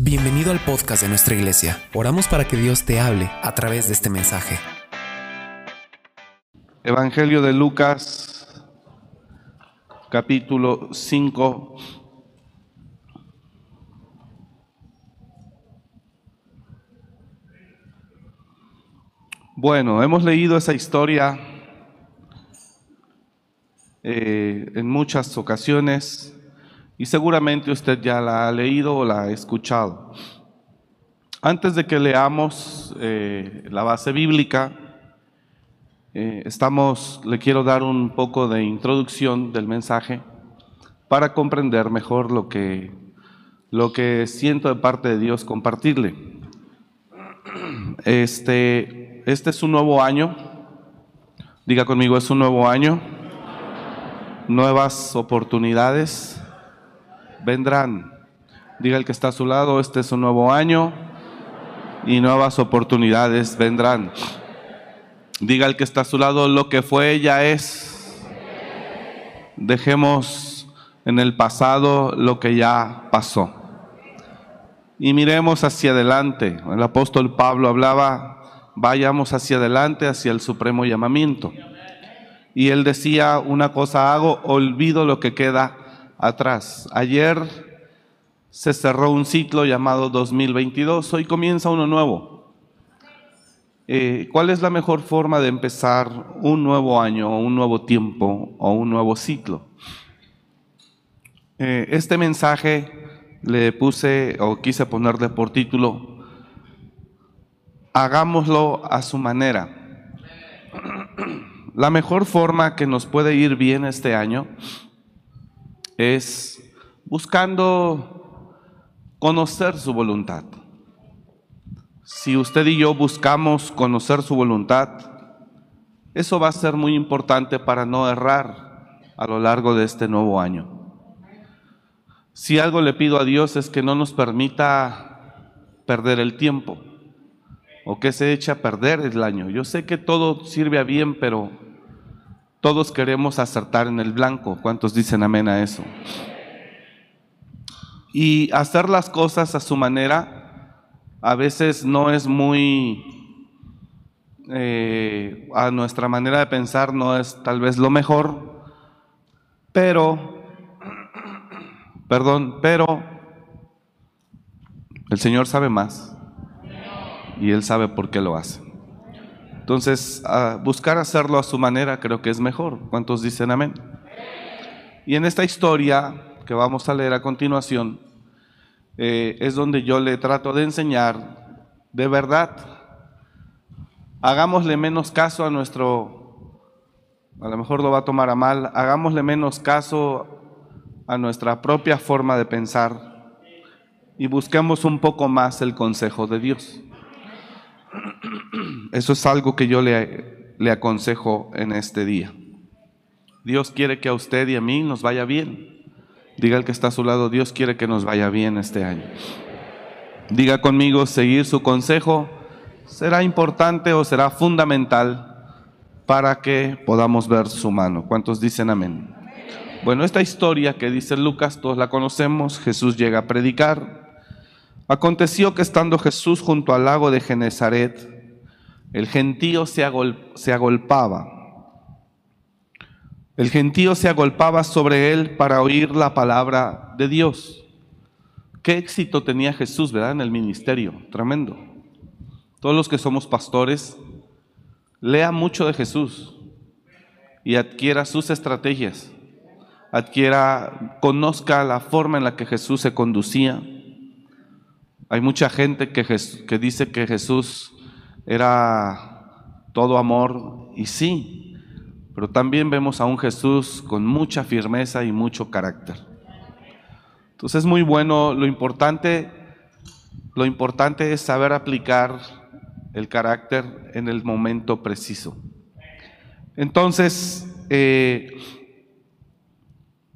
Bienvenido al podcast de nuestra iglesia. Oramos para que Dios te hable a través de este mensaje. Evangelio de Lucas, capítulo 5. Bueno, hemos leído esa historia en muchas ocasiones. Y seguramente usted ya la ha leído o la ha escuchado. Antes de que leamos la base bíblica, le quiero dar un poco de introducción del mensaje para comprender mejor lo que siento de parte de Dios compartirle. Este es un nuevo año. Diga conmigo, es un nuevo año. Nuevas oportunidades vendrán. Diga el que está a su lado, este es un nuevo año y nuevas oportunidades vendrán. Diga el que está a su lado, lo que fue ya es. Dejemos en el pasado lo que ya pasó y miremos hacia adelante. El apóstol Pablo hablaba, vayamos hacia adelante, hacia el supremo llamamiento. Y él decía, una cosa hago, olvido lo que queda atrás. Ayer se cerró un ciclo llamado 2022, hoy comienza uno nuevo. ¿Cuál es la mejor forma de empezar un nuevo año, o un nuevo tiempo, o un nuevo ciclo? Este mensaje le puse, o quise ponerle por título, hagámoslo a su manera. La mejor forma que nos puede ir bien este año es buscando conocer su voluntad. Si usted y yo buscamos conocer su voluntad, eso va a ser muy importante para no errar a lo largo de este nuevo año. Si algo le pido a Dios es que no nos permita perder el tiempo o que se eche a perder el año. Yo sé que todo sirve a bien, pero todos queremos acertar en el blanco. ¿Cuántos dicen amén a eso? Y hacer las cosas a su manera a veces no es muy, a nuestra manera de pensar no es tal vez lo mejor, pero el Señor sabe más y Él sabe por qué lo hace. Entonces, buscar hacerlo a su manera creo que es mejor. ¿Cuántos dicen amén? Y en esta historia que vamos a leer a continuación, es donde yo le trato de enseñar, de verdad, hagámosle menos caso a nuestro, a lo mejor lo va a tomar a mal, hagámosle menos caso a nuestra propia forma de pensar y busquemos un poco más el consejo de Dios. Eso es algo que yo le aconsejo en este día. Dios quiere que a usted y a mí nos vaya bien. Diga al que está a su lado, Dios quiere que nos vaya bien este año. Diga conmigo, seguir su consejo será importante o será fundamental para que podamos ver su mano. ¿Cuántos dicen amén? Bueno, esta historia que dice Lucas, todos la conocemos. Jesús llega a predicar. Aconteció que estando Jesús junto al lago de Genesaret, el gentío se agolpaba. El gentío se agolpaba sobre él para oír la palabra de Dios. Qué éxito tenía Jesús, ¿verdad? En el ministerio, tremendo. Todos los que somos pastores, lea mucho de Jesús y adquiera sus estrategias. Conozca la forma en la que Jesús se conducía. Hay mucha gente que dice que Jesús era todo amor, y sí, pero también vemos a un Jesús con mucha firmeza y mucho carácter. Entonces es muy bueno, lo importante es saber aplicar el carácter en el momento preciso. Entonces,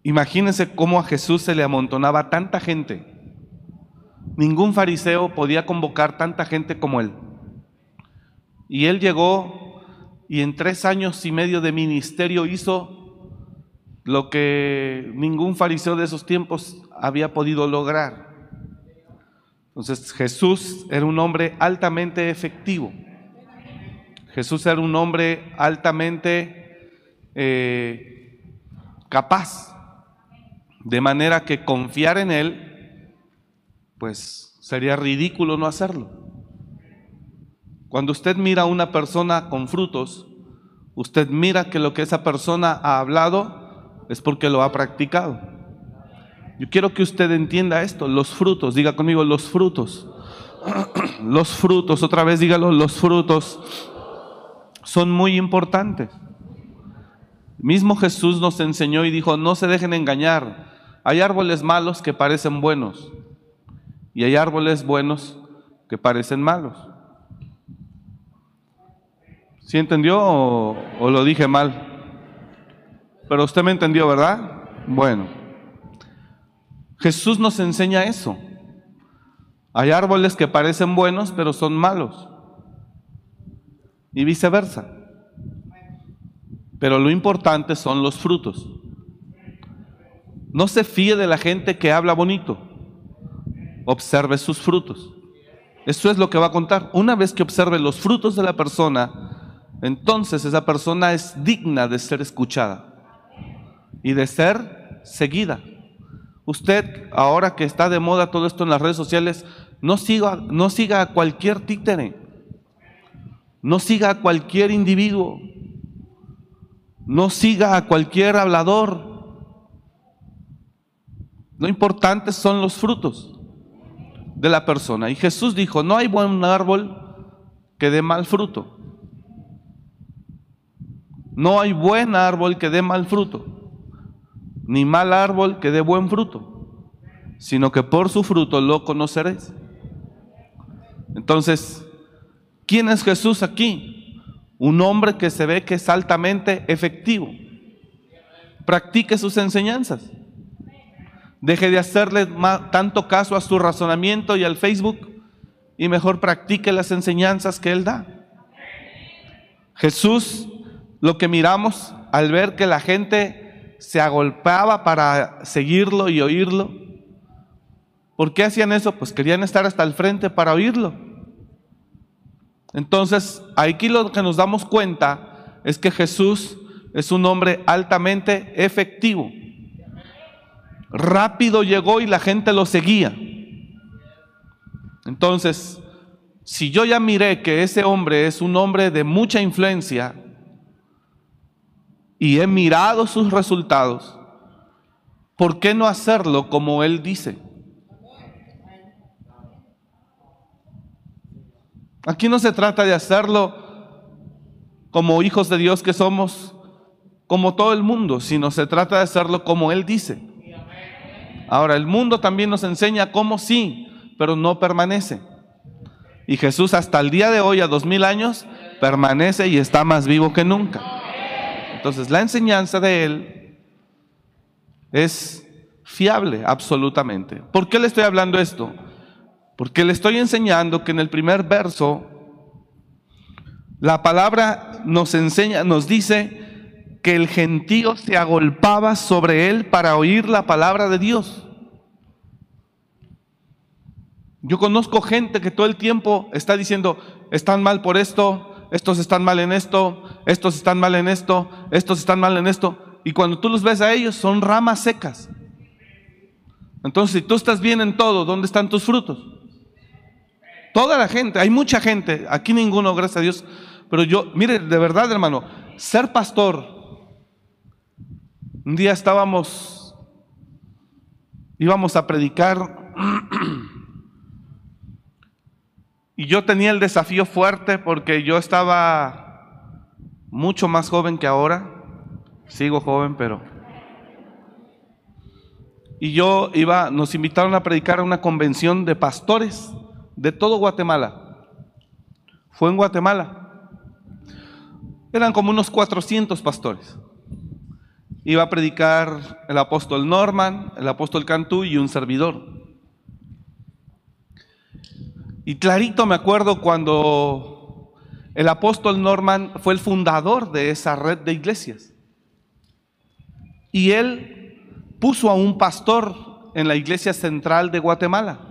imagínense cómo a Jesús se le amontonaba tanta gente. Ningún fariseo podía convocar tanta gente como él. Y él llegó y en 3 años y medio de ministerio hizo lo que ningún fariseo de esos tiempos había podido lograr. Entonces Jesús era un hombre altamente efectivo. Jesús era un hombre altamente capaz, de manera que confiar en Él, pues sería ridículo no hacerlo. Cuando usted mira a una persona con frutos, usted mira que lo que esa persona ha hablado es porque lo ha practicado. Yo quiero que usted entienda esto, los frutos, diga conmigo, los frutos. Los frutos, otra vez dígalo, los frutos son muy importantes. Mismo Jesús nos enseñó y dijo, no se dejen engañar, hay árboles malos que parecen buenos y hay árboles buenos que parecen malos. ¿Sí entendió o lo dije mal? Pero usted me entendió, ¿verdad? Bueno, Jesús nos enseña eso. Hay árboles que parecen buenos pero son malos y viceversa. Pero lo importante son los frutos. No se fíe de la gente que habla bonito. Observe sus frutos. Eso es lo que va a contar. Una vez que observe los frutos de la persona, entonces esa persona es digna de ser escuchada y de ser seguida. Usted, ahora que está de moda todo esto en las redes sociales, no siga a cualquier títere. No siga a cualquier individuo. No siga a cualquier hablador. Lo importante son los frutos de la persona. Y Jesús dijo, no hay buen árbol que dé mal fruto. No hay buen árbol que dé mal fruto, ni mal árbol que dé buen fruto, sino que por su fruto lo conoceréis. Entonces, ¿quién es Jesús aquí? Un hombre que se ve que es altamente efectivo. Practique sus enseñanzas. Deje de hacerle tanto caso a su razonamiento y al Facebook y mejor practique las enseñanzas que Él da. Jesús, lo que miramos al ver que la gente se agolpaba para seguirlo y oírlo. ¿Por qué hacían eso? Pues querían estar hasta el frente para oírlo. Entonces, aquí lo que nos damos cuenta es que Jesús es un hombre altamente efectivo. Rápido llegó y la gente lo seguía. Entonces, si yo ya miré que ese hombre es un hombre de mucha influencia y he mirado sus resultados, ¿por qué no hacerlo como él dice? Aquí no se trata de hacerlo como hijos de Dios que somos, como todo el mundo, sino se trata de hacerlo como Él dice. Ahora, el mundo también nos enseña cómo sí, pero no permanece. Y Jesús hasta el día de hoy, a 2000 años, permanece y está más vivo que nunca. Entonces, la enseñanza de Él es fiable, absolutamente. ¿Por qué le estoy hablando esto? Porque le estoy enseñando que en el primer verso la palabra nos enseña, nos dice que el gentío se agolpaba sobre él para oír la palabra de Dios. Yo conozco gente que todo el tiempo está diciendo, están mal por esto, estos están mal en esto, estos están mal en esto, estos están mal en esto. Y cuando tú los ves a ellos, son ramas secas. Entonces, si tú estás bien en todo, ¿dónde están tus frutos? Toda la gente, hay mucha gente, aquí ninguno, gracias a Dios, pero yo, mire, de verdad, hermano, ser pastor. Un día íbamos a predicar y yo tenía el desafío fuerte porque yo estaba mucho más joven que ahora, sigo joven, pero... Y nos invitaron a predicar a una convención de pastores de todo Guatemala. Fue en Guatemala. Eran como unos 400 pastores. Iba a predicar el apóstol Norman, el apóstol Cantú y un servidor. Y clarito me acuerdo cuando el apóstol Norman fue el fundador de esa red de iglesias. Y él puso a un pastor en la iglesia central de Guatemala.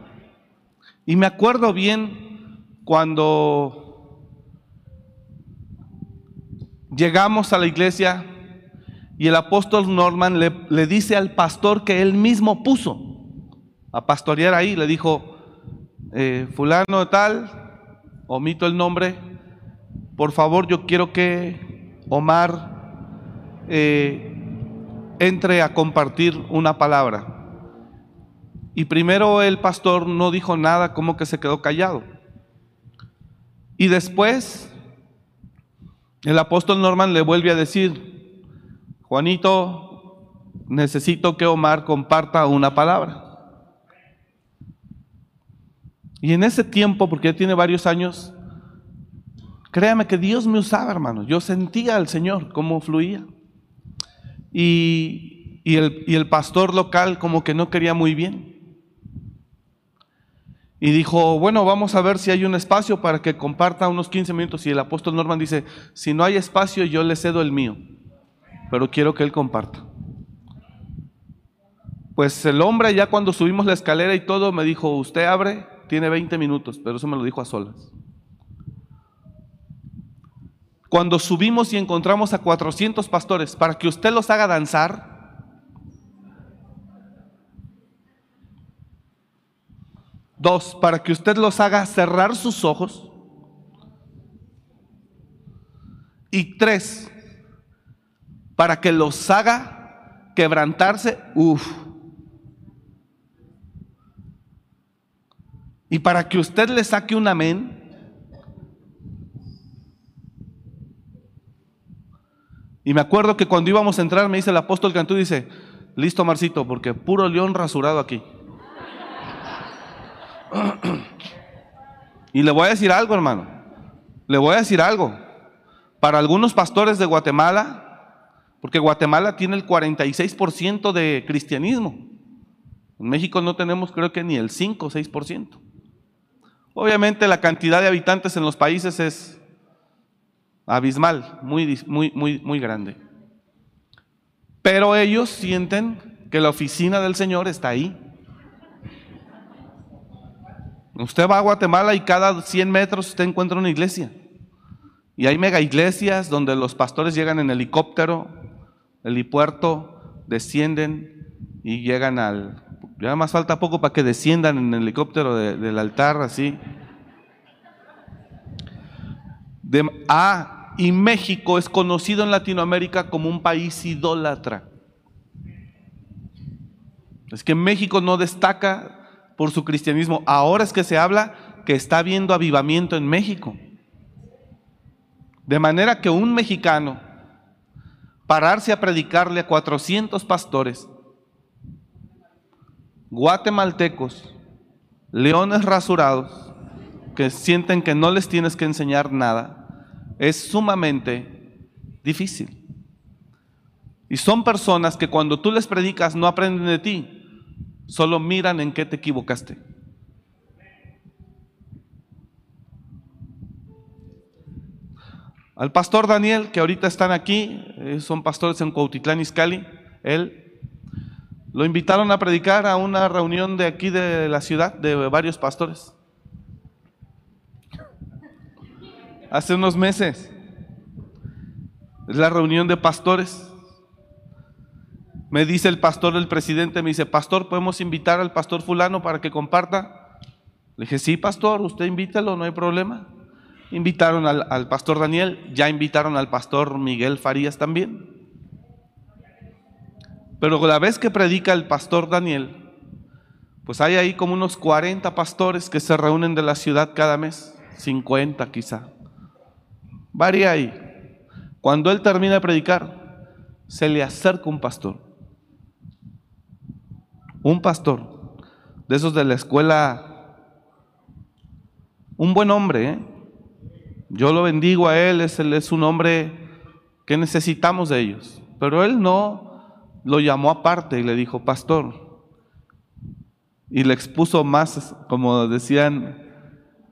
Y me acuerdo bien cuando llegamos a la iglesia y el apóstol Norman le dice al pastor que él mismo puso a pastorear ahí, le dijo, fulano tal, omito el nombre, por favor yo quiero que Omar entre a compartir una palabra. Y primero el pastor no dijo nada, como que se quedó callado. Y después el apóstol Norman le vuelve a decir, Juanito, necesito que Omar comparta una palabra. Y en ese tiempo, porque ya tiene varios años, créame que Dios me usaba, hermano. Yo sentía al Señor cómo fluía. Y el pastor local como que no quería muy bien. Y dijo, bueno, vamos a ver si hay un espacio para que comparta unos 15 minutos. Y el apóstol Norman dice, si no hay espacio yo le cedo el mío, pero quiero que él comparta. Pues el hombre, ya cuando subimos la escalera y todo, me dijo, usted abre, tiene 20 minutos, pero eso me lo dijo a solas. Cuando subimos y encontramos a 400 pastores para que usted los haga danzar, dos, para que usted los haga cerrar sus ojos. Y tres, para que los haga quebrantarse. Uf. Y para que usted le saque un amén. Y me acuerdo que cuando íbamos a entrar me dice el apóstol Cantú, dice, listo Marcito, porque puro león rasurado aquí. Y le voy a decir algo, hermano, le voy a decir algo. Para algunos pastores de Guatemala, porque Guatemala tiene el 46% de cristianismo, en México no tenemos creo que ni el 5 o 6%. Obviamente la cantidad de habitantes en los países es abismal, muy grande. Pero ellos sienten que la oficina del Señor está ahí. Usted va a Guatemala y cada 100 metros usted encuentra una iglesia. Y hay mega iglesias donde los pastores llegan en helicóptero, helipuerto, descienden y llegan al... Ya más falta poco para que desciendan en el helicóptero del altar, así. Y México es conocido en Latinoamérica como un país idólatra. Es que México no destaca por su cristianismo. Ahora es que se habla que está habiendo avivamiento en México. De manera que un mexicano pararse a predicarle a 400 pastores, guatemaltecos, leones rasurados, que sienten que no les tienes que enseñar nada, es sumamente difícil. Y son personas que cuando tú les predicas no aprenden de ti, solo miran en qué te equivocaste. Al pastor Daniel, que ahorita están aquí, son pastores en Cuautitlán, Iscali, él, lo invitaron a predicar a una reunión de aquí de la ciudad, de varios pastores, hace unos meses. Es la reunión de pastores. Me dice el pastor, el presidente, me dice, pastor, ¿podemos invitar al pastor fulano para que comparta? Le dije, sí, pastor, usted invítalo, no hay problema. Invitaron al pastor Daniel, ya invitaron al pastor Miguel Farías también. Pero la vez que predica el pastor Daniel, pues hay ahí como unos 40 pastores que se reúnen de la ciudad cada mes, 50 quizá. Varía ahí. Cuando él termina de predicar, se le acerca un pastor. Un pastor, de esos de la escuela, un buen hombre, ¿eh? Yo lo bendigo a él es un hombre que necesitamos de ellos. Pero él no lo llamó aparte y le dijo, pastor. Y le expuso más, como decían,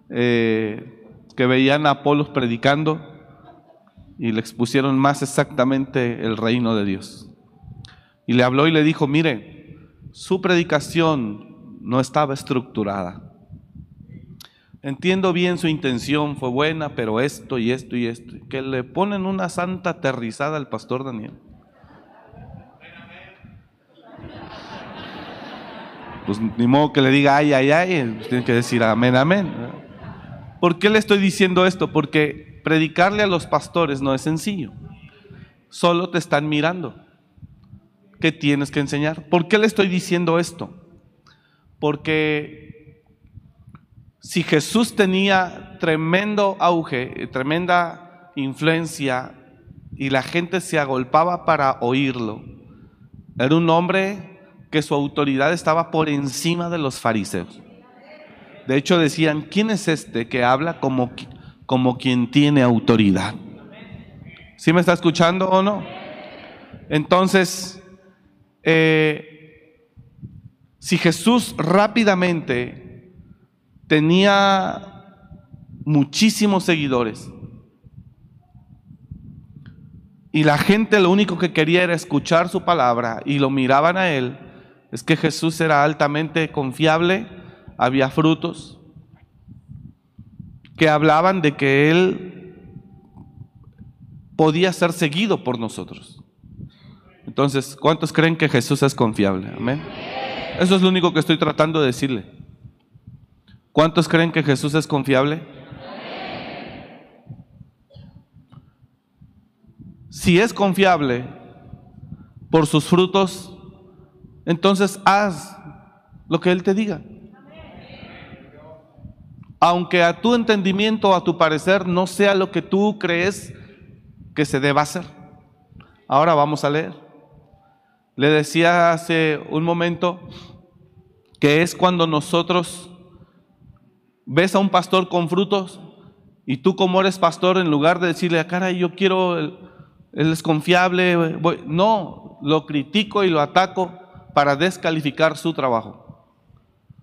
que veían a Apolos predicando, y le expusieron más exactamente el reino de Dios. Y le habló y le dijo, mire, su predicación no estaba estructurada. Entiendo bien su intención, fue buena, pero esto y esto y esto. Que le ponen una santa aterrizada al pastor Daniel. Pues ni modo que le diga ay, ay, ay, tiene que decir amén, amén. ¿Por qué le estoy diciendo esto? Porque predicarle a los pastores no es sencillo. Solo te están mirando. ¿Qué tienes que enseñar? ¿Por qué le estoy diciendo esto? Porque si Jesús tenía tremendo auge, tremenda influencia y la gente se agolpaba para oírlo, era un hombre que su autoridad estaba por encima de los fariseos. De hecho decían, ¿quién es este que habla como quien tiene autoridad? ¿Sí me está escuchando o no? Entonces, si Jesús rápidamente tenía muchísimos seguidores y la gente lo único que quería era escuchar su palabra y lo miraban a él, es que Jesús era altamente confiable, había frutos que hablaban de que él podía ser seguido por nosotros. Entonces, ¿cuántos creen que Jesús es confiable? Amén. Eso es lo único que estoy tratando de decirle. ¿Cuántos creen que Jesús es confiable? Si es confiable por sus frutos, entonces haz lo que él te diga. Aunque a tu entendimiento o a tu parecer no sea lo que tú crees que se deba hacer. Ahora vamos a leer. Le decía hace un momento que es cuando nosotros ves a un pastor con frutos y tú como eres pastor, en lugar de decirle, caray, yo quiero, él es confiable, no, lo critico y lo ataco para descalificar su trabajo.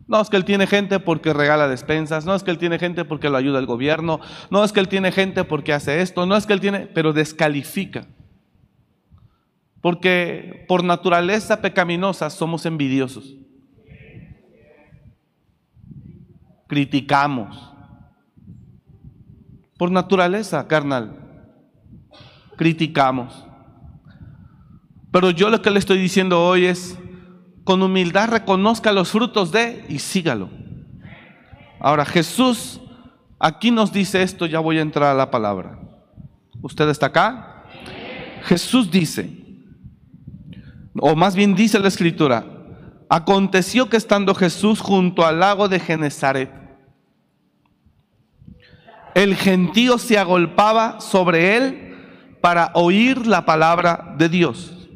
No, es que él tiene gente porque regala despensas, no es que él tiene gente porque lo ayuda el gobierno, no es que él tiene gente porque hace esto, no es que él tiene, pero descalifica. Porque por naturaleza pecaminosa somos envidiosos. Criticamos. Por naturaleza carnal. Criticamos. Pero yo lo que le estoy diciendo hoy es, con humildad reconozca los frutos de y sígalo. Ahora Jesús aquí nos dice esto, ya voy a entrar a la palabra. ¿Usted está acá? Jesús dice, o más bien dice la Escritura, aconteció que estando Jesús junto al lago de Genesaret, el gentío se agolpaba sobre él para oír la palabra de Dios.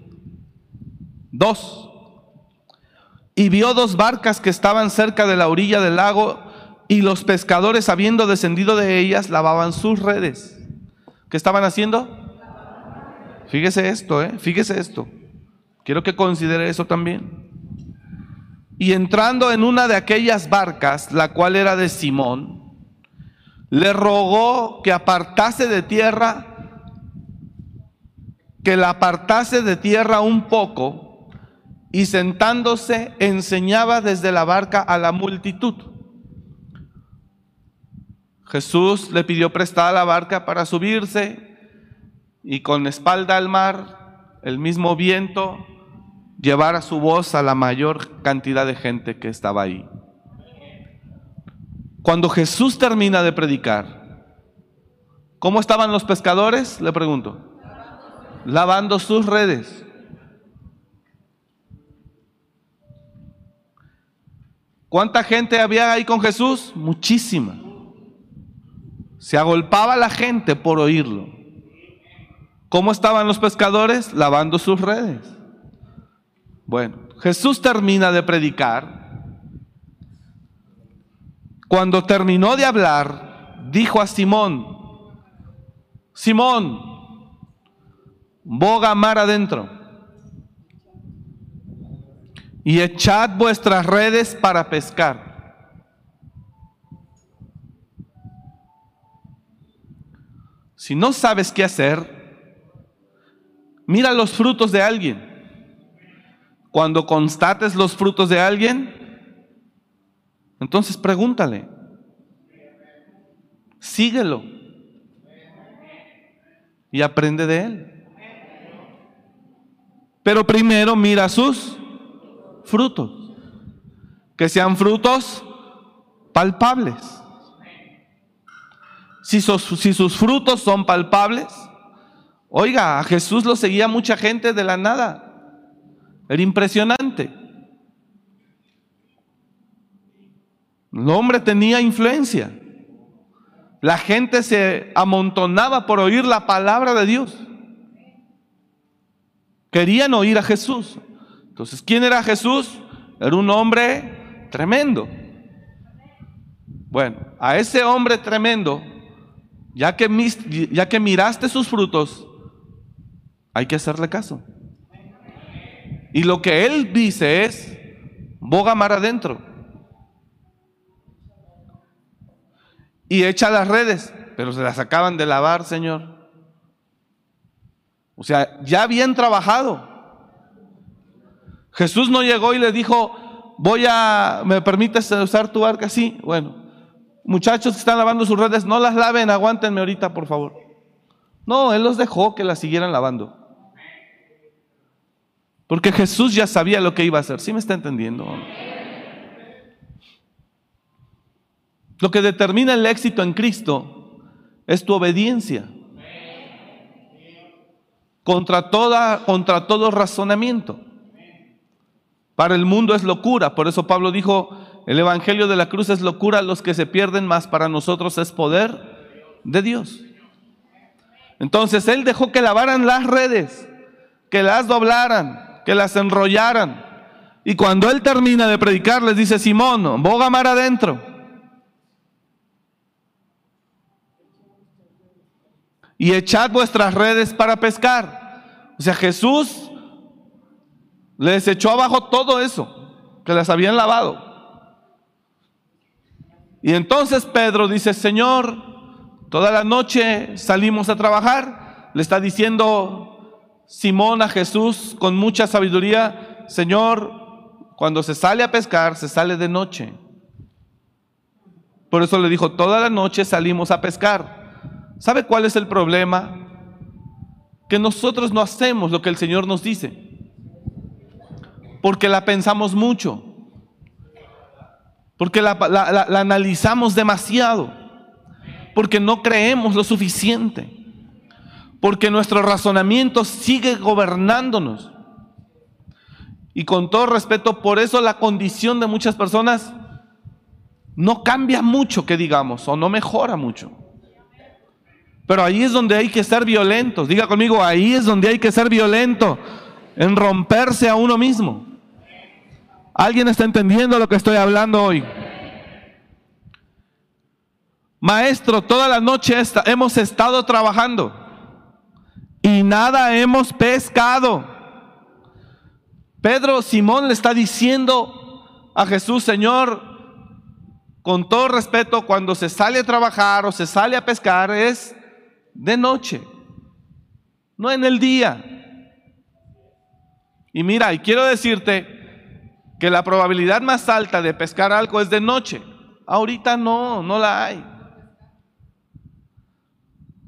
2. Y vio dos barcas que estaban cerca de la orilla del lago, y los pescadores, habiendo descendido de ellas, lavaban sus redes. ¿Qué estaban haciendo? Fíjese esto, fíjese esto. Quiero que considere eso también. Y entrando en una de aquellas barcas, la cual era de Simón, le rogó que apartase de tierra un poco, y sentándose enseñaba desde la barca a la multitud. Jesús le pidió prestada la barca para subirse, y con espalda al mar, el mismo viento, llevara su voz a la mayor cantidad de gente que estaba ahí. Cuando Jesús termina de predicar, ¿cómo estaban los pescadores? Le pregunto. Lavando sus redes. ¿Cuánta gente había ahí con Jesús? Muchísima. Se agolpaba la gente por oírlo. ¿Cómo estaban los pescadores? Lavando sus redes. Bueno, Jesús termina de predicar. Cuando terminó de hablar, dijo a Simón: Simón, boga mar adentro y echad vuestras redes para pescar. Si no sabes qué hacer, mira los frutos de alguien. Cuando constates los frutos de alguien, entonces pregúntale, síguelo y aprende de él. Pero primero mira sus frutos, que sean frutos palpables. Si sus frutos son palpables, oiga, a Jesús lo seguía mucha gente de la nada, era impresionante. El hombre tenía influencia, la gente se amontonaba por oír la palabra de Dios, querían oír a Jesús. Entonces, ¿quién era Jesús? Era un hombre tremendo. Bueno, a ese hombre tremendo, ya que miraste sus frutos, hay que hacerle caso. Y lo que él dice es: boga mar adentro y echa las redes. Pero se las acaban de lavar, Señor. O sea, ya bien trabajado. Jesús no llegó y le dijo: ¿me permites usar tu barca? Sí, bueno. Muchachos que están lavando sus redes, no las laven, aguántenme ahorita, por favor. No, él los dejó que las siguieran lavando, porque Jesús ya sabía lo que iba a hacer. ¿Sí me está entendiendo? Lo que determina el éxito en Cristo es tu obediencia contra todo razonamiento. Para el mundo es locura, por eso Pablo dijo: el evangelio de la cruz es locura a los que se pierden, más para nosotros es poder de Dios. Entonces él dejó que lavaran las redes, que las doblaran, que las enrollaran, y cuando él termina de predicar les dice: Simón, boga mar adentro. Y echad vuestras redes para pescar. O sea, Jesús les echó abajo todo eso que las habían lavado. Y entonces Pedro dice: Señor, toda la noche salimos a trabajar. Le está diciendo Simón a Jesús con mucha sabiduría: Señor, cuando se sale a pescar, se sale de noche. Por eso le dijo: toda la noche salimos a pescar. ¿Sabe cuál es el problema? Que nosotros no hacemos lo que el Señor nos dice, porque la pensamos mucho, porque la analizamos demasiado, porque no creemos lo suficiente, porque nuestro razonamiento sigue gobernándonos. Y con todo respeto, por eso la condición de muchas personas no cambia mucho, que digamos, o no mejora mucho. Pero ahí es donde hay que ser violentos. Diga conmigo: ahí es donde hay que ser violento, en romperse a uno mismo. ¿Alguien está entendiendo lo que estoy hablando hoy? Maestro, toda la noche hemos estado trabajando y nada hemos pescado. Pedro, Simón le está diciendo a Jesús: Señor, con todo respeto, cuando se sale a trabajar o se sale a pescar es de noche, no en el día. Y mira, y quiero decirte que la probabilidad más alta de pescar algo es de noche. Ahorita no la hay.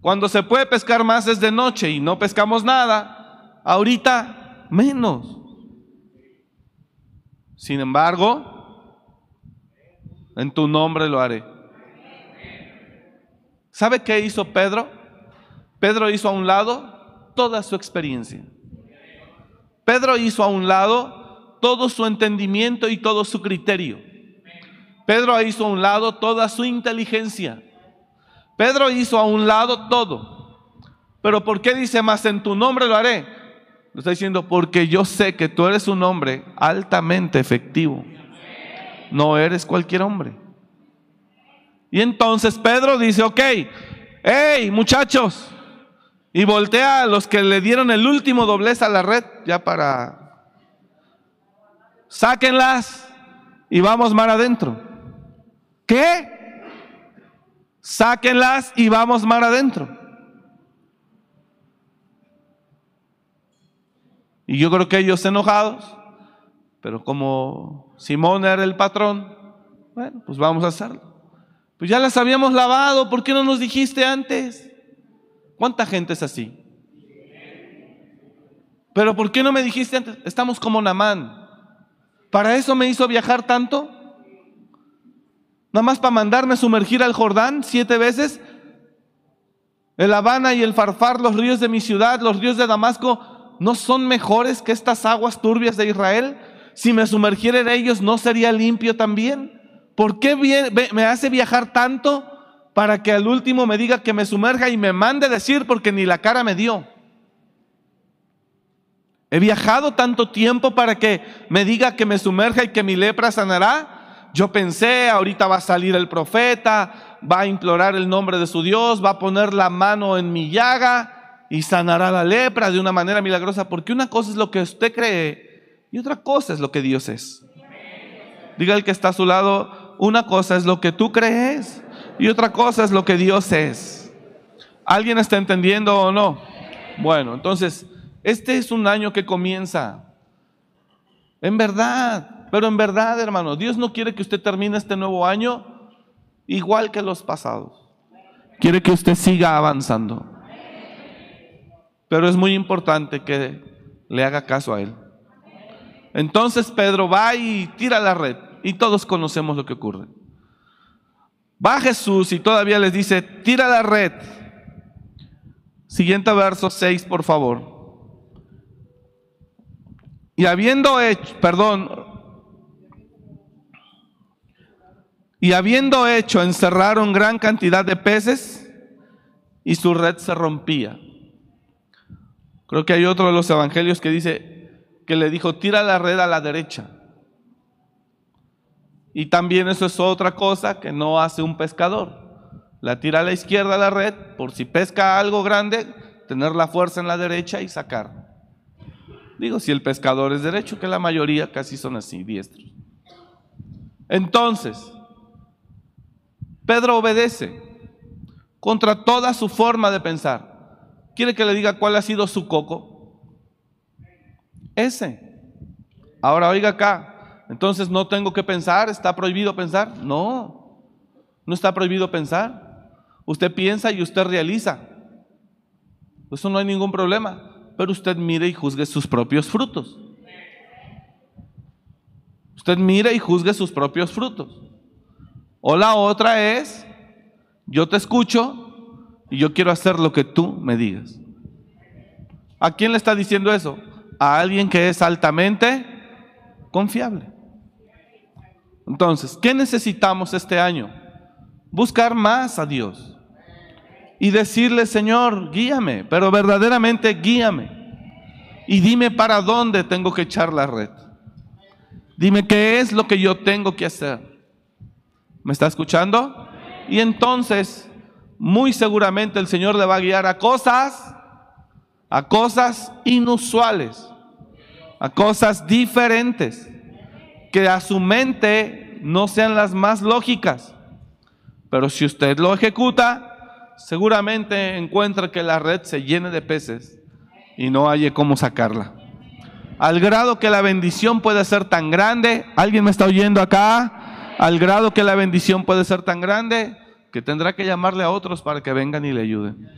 Cuando se puede pescar más es de noche y no pescamos nada. Ahorita menos. Sin embargo, en tu nombre lo haré. ¿Sabe qué hizo Pedro? Pedro hizo a un lado toda su experiencia. Pedro hizo a un lado todo su entendimiento y todo su criterio. Pedro hizo a un lado toda su inteligencia. Pedro hizo a un lado todo. Pero ¿por qué dice: más en tu nombre lo haré? Lo está diciendo: porque yo sé que tú eres un hombre altamente efectivo, no eres cualquier hombre. Y entonces Pedro dice: ok, hey muchachos, y voltea a los que le dieron el último doblez a la red, ya para... sáquenlas y vamos mar adentro. ¿Qué? Sáquenlas y vamos mar adentro. Y yo creo que ellos enojados, pero como Simón era el patrón, bueno, pues vamos a hacerlo. Pues ya las habíamos lavado, ¿por qué no nos dijiste antes? ¿Cuánta gente es así? Pero ¿por qué no me dijiste antes? Estamos como Namán. ¿Para eso me hizo viajar tanto? Nada más para mandarme sumergir al Jordán 7 veces. El Habana y el Farfar, los ríos de mi ciudad, los ríos de Damasco, ¿no son mejores que estas aguas turbias de Israel? Si me sumergiera en ellos, ¿no sería limpio también? ¿Por qué me hace viajar tanto para que al último me diga que me sumerja y me mande decir porque ni la cara me dio? He viajado tanto tiempo para que me diga que me sumerja y que mi lepra sanará. Yo pensé, ahorita va a salir el profeta, va a implorar el nombre de su Dios, va a poner la mano en mi llaga y sanará la lepra de una manera milagrosa. Porque una cosa es lo que usted cree y otra cosa es lo que Dios es. Diga el que está a su lado, una cosa es lo que tú crees y otra cosa es lo que Dios es. ¿Alguien está entendiendo o no? Bueno, entonces... este es un año que comienza, en verdad, pero en verdad, hermano, Dios no quiere que usted termine este nuevo año igual que los pasados. Quiere que usted siga avanzando, pero es muy importante que le haga caso a Él. Entonces Pedro va y tira la red, y todos conocemos lo que ocurre. Va Jesús y todavía les dice, tira la red. Siguiente verso 6, por favor. Y habiendo hecho, encerraron gran cantidad de peces y su red se rompía. Creo que hay otro de los evangelios que dice, que le dijo, tira la red a la derecha. Y también eso es otra cosa que no hace un pescador. La tira a la izquierda la red, por si pesca algo grande, tener la fuerza en la derecha y sacar. Digo, si el pescador es derecho, que la mayoría casi son así, diestros. Entonces, Pedro obedece contra toda su forma de pensar. ¿Quiere que le diga cuál ha sido su coco? Ese. Ahora oiga acá, entonces no tengo que pensar, ¿está prohibido pensar? No, no está prohibido pensar. Usted piensa y usted realiza. Eso no hay ningún problema. Pero usted mire y juzgue sus propios frutos. Usted mire y juzgue sus propios frutos. O la otra es, yo te escucho y yo quiero hacer lo que tú me digas. ¿A quién le está diciendo eso? A alguien que es altamente confiable. Entonces, ¿qué necesitamos este año? Buscar más a Dios. Y decirle, Señor, guíame, pero verdaderamente guíame. Y dime para dónde tengo que echar la red. Dime qué es lo que yo tengo que hacer. ¿Me está escuchando? Y entonces, muy seguramente el Señor le va a guiar a cosas inusuales, a cosas diferentes, que a su mente no sean las más lógicas. Pero si usted lo ejecuta, seguramente encuentra que la red se llene de peces y no halle cómo sacarla. Al grado que la bendición puede ser tan grande, ¿alguien me está oyendo acá? Al grado que la bendición puede ser tan grande que tendrá que llamarle a otros para que vengan y le ayuden.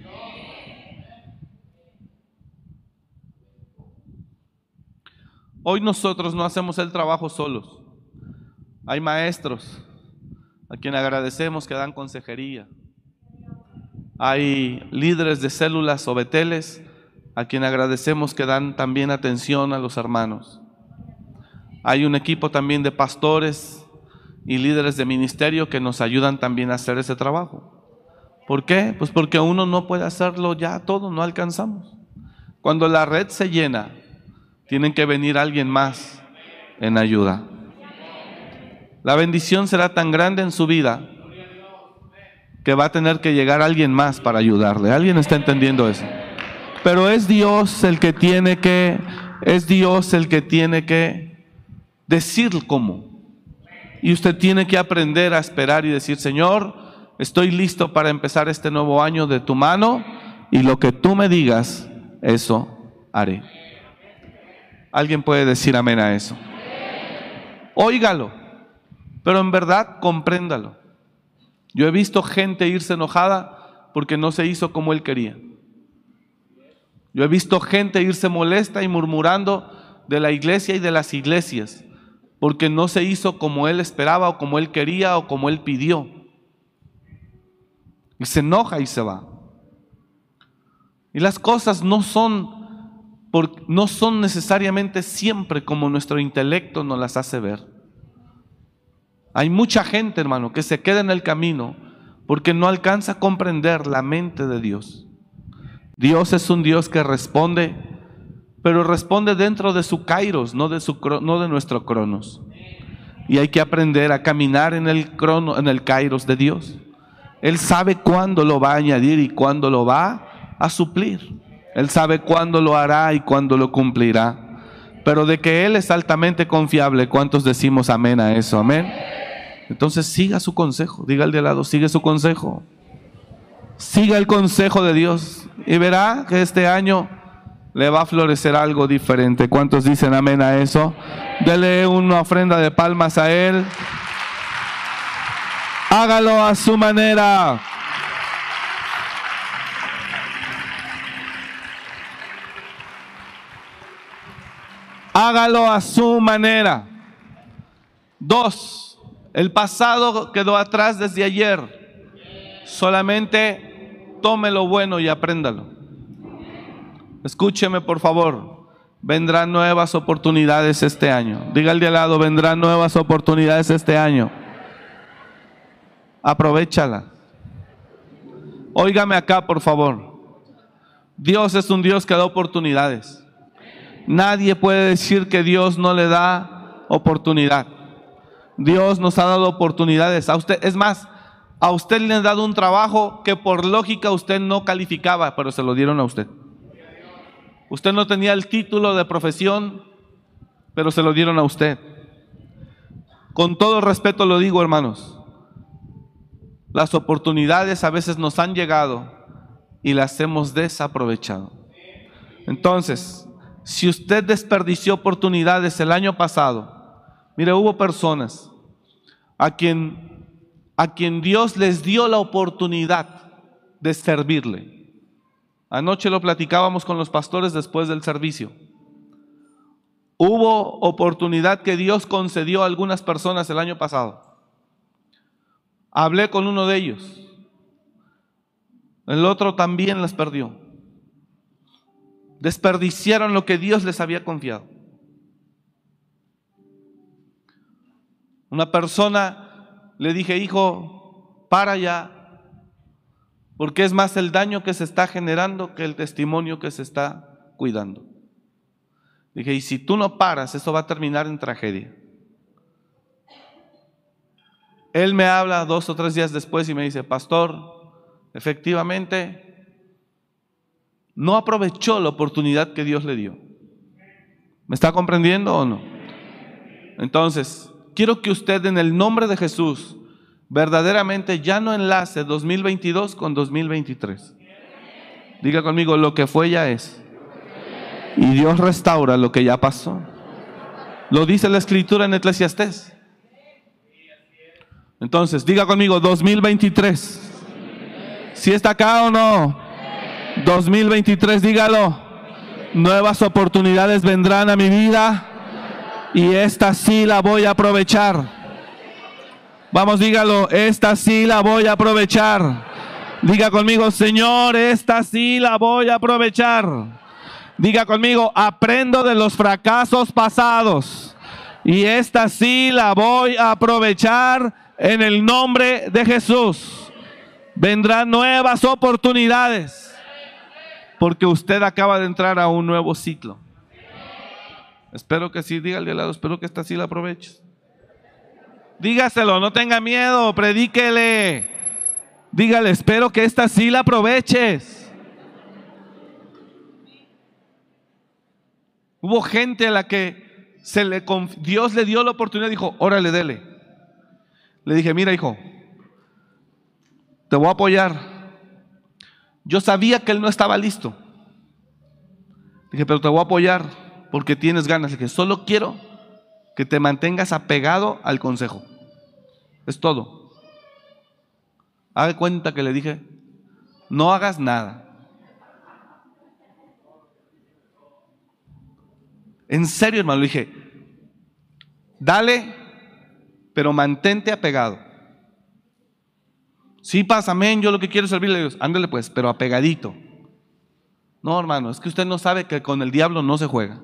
Hoy nosotros no hacemos el trabajo solos. Hay maestros a quien agradecemos que dan consejería. Hay líderes de células o beteles a quien agradecemos que dan también atención a los hermanos. Hay un equipo también de pastores y líderes de ministerio que nos ayudan también a hacer ese trabajo. ¿Por qué? Pues porque uno no puede hacerlo ya todo, no alcanzamos. Cuando la red se llena, tienen que venir alguien más en ayuda. La bendición será tan grande en su vida que va a tener que llegar alguien más para ayudarle. ¿Alguien está entendiendo eso? Pero es Dios el que tiene que, es Dios el que tiene que decir cómo. Y usted tiene que aprender a esperar y decir, Señor, estoy listo para empezar este nuevo año de tu mano, y lo que tú me digas, eso haré. ¿Alguien puede decir amén a eso? Óigalo, pero en verdad compréndalo. Yo he visto gente irse enojada porque no se hizo como él quería. Yo he visto gente irse molesta y murmurando de la iglesia y de las iglesias porque no se hizo como él esperaba o como él quería o como él pidió. Y se enoja y se va. Y las cosas no son necesariamente siempre como nuestro intelecto nos las hace ver. Hay mucha gente, hermano, que se queda en el camino porque no alcanza a comprender la mente de Dios. Dios es un Dios que responde, pero responde dentro de su Kairos, no de nuestro Cronos. Y hay que aprender a caminar en el Kairos de Dios. Él sabe cuándo lo va a añadir y cuándo lo va a suplir. Él sabe cuándo lo hará y cuándo lo cumplirá. Pero de que Él es altamente confiable, ¿cuántos decimos amén a eso? Amén. Entonces siga su consejo, diga al de al lado, sigue su consejo. Siga el consejo de Dios y verá que este año le va a florecer algo diferente. ¿Cuántos dicen amén a eso? Dele una ofrenda de palmas a Él. Hágalo a su manera. Hágalo a su manera. 2. El pasado quedó atrás desde ayer. Solamente tome lo bueno y apréndalo. Escúcheme, por favor. Vendrán nuevas oportunidades este año. Diga al de al lado, vendrán nuevas oportunidades este año. Aprovéchala. Óigame acá, por favor. Dios es un Dios que da oportunidades. Nadie puede decir que Dios no le da oportunidad. Dios nos ha dado oportunidades. A usted, es más, a usted le han dado un trabajo que por lógica usted no calificaba, pero se lo dieron a usted. Usted no tenía el título de profesión, pero se lo dieron a usted. Con todo respeto lo digo, hermanos. Las oportunidades a veces nos han llegado y las hemos desaprovechado. Entonces, si usted desperdició oportunidades el año pasado, mire, hubo personas a quien Dios les dio la oportunidad de servirle. Anoche lo platicábamos con los pastores después del servicio. Hubo oportunidad que Dios concedió a algunas personas el año pasado. Hablé con uno de ellos. El otro también las perdió. Desperdiciaron lo que Dios les había confiado. Una persona le dije, hijo, para ya, porque es más el daño que se está generando que el testimonio que se está cuidando. Dije, y si tú no paras, eso va a terminar en tragedia. Él me habla 2 o 3 días después y me dice, pastor, efectivamente, no aprovechó la oportunidad que Dios le dio. ¿Me está comprendiendo o no? Entonces, quiero que usted en el nombre de Jesús verdaderamente ya no enlace 2022 con 2023. Diga conmigo, lo que fue ya es. Y Dios restaura lo que ya pasó. Lo dice la Escritura en Eclesiastes. Entonces, diga conmigo, 2023. ¿Sí está acá o no? 2023, dígalo. Nuevas oportunidades vendrán a mi vida y esta sí la voy a aprovechar. Vamos, dígalo, esta sí la voy a aprovechar. Diga conmigo, Señor, esta sí la voy a aprovechar. Diga conmigo, aprendo de los fracasos pasados y esta sí la voy a aprovechar en el nombre de Jesús. Vendrán nuevas oportunidades. Porque usted acaba de entrar a un nuevo ciclo. Espero que sí, dígale al lado, espero que esta sí la aproveches. Dígaselo, no tenga miedo, predíquele. Dígale, espero que esta sí la aproveches. Hubo gente a la que Dios le dio la oportunidad, dijo, órale, dele. Le dije, mira, hijo, te voy a apoyar. Yo sabía que él no estaba listo. Dije, pero te voy a apoyar porque tienes ganas. Dije, solo quiero que te mantengas apegado al consejo. Es todo. Haga cuenta que le dije, no hagas nada. En serio, hermano, le dije, dale, pero mantente apegado. Sí, pasa, amén, yo lo que quiero es servirle a Dios. Ándale pues, pero apegadito. No, hermano, es que usted no sabe que con el diablo no se juega.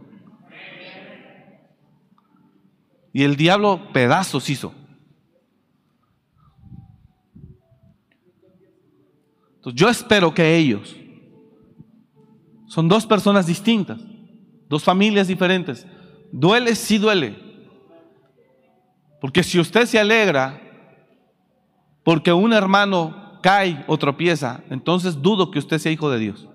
Y el diablo pedazos hizo. Entonces, yo espero que ellos, son dos personas distintas, dos familias diferentes. Duele, sí duele. Porque si usted se alegra porque un hermano cae o tropieza, entonces dudo que usted sea hijo de Dios.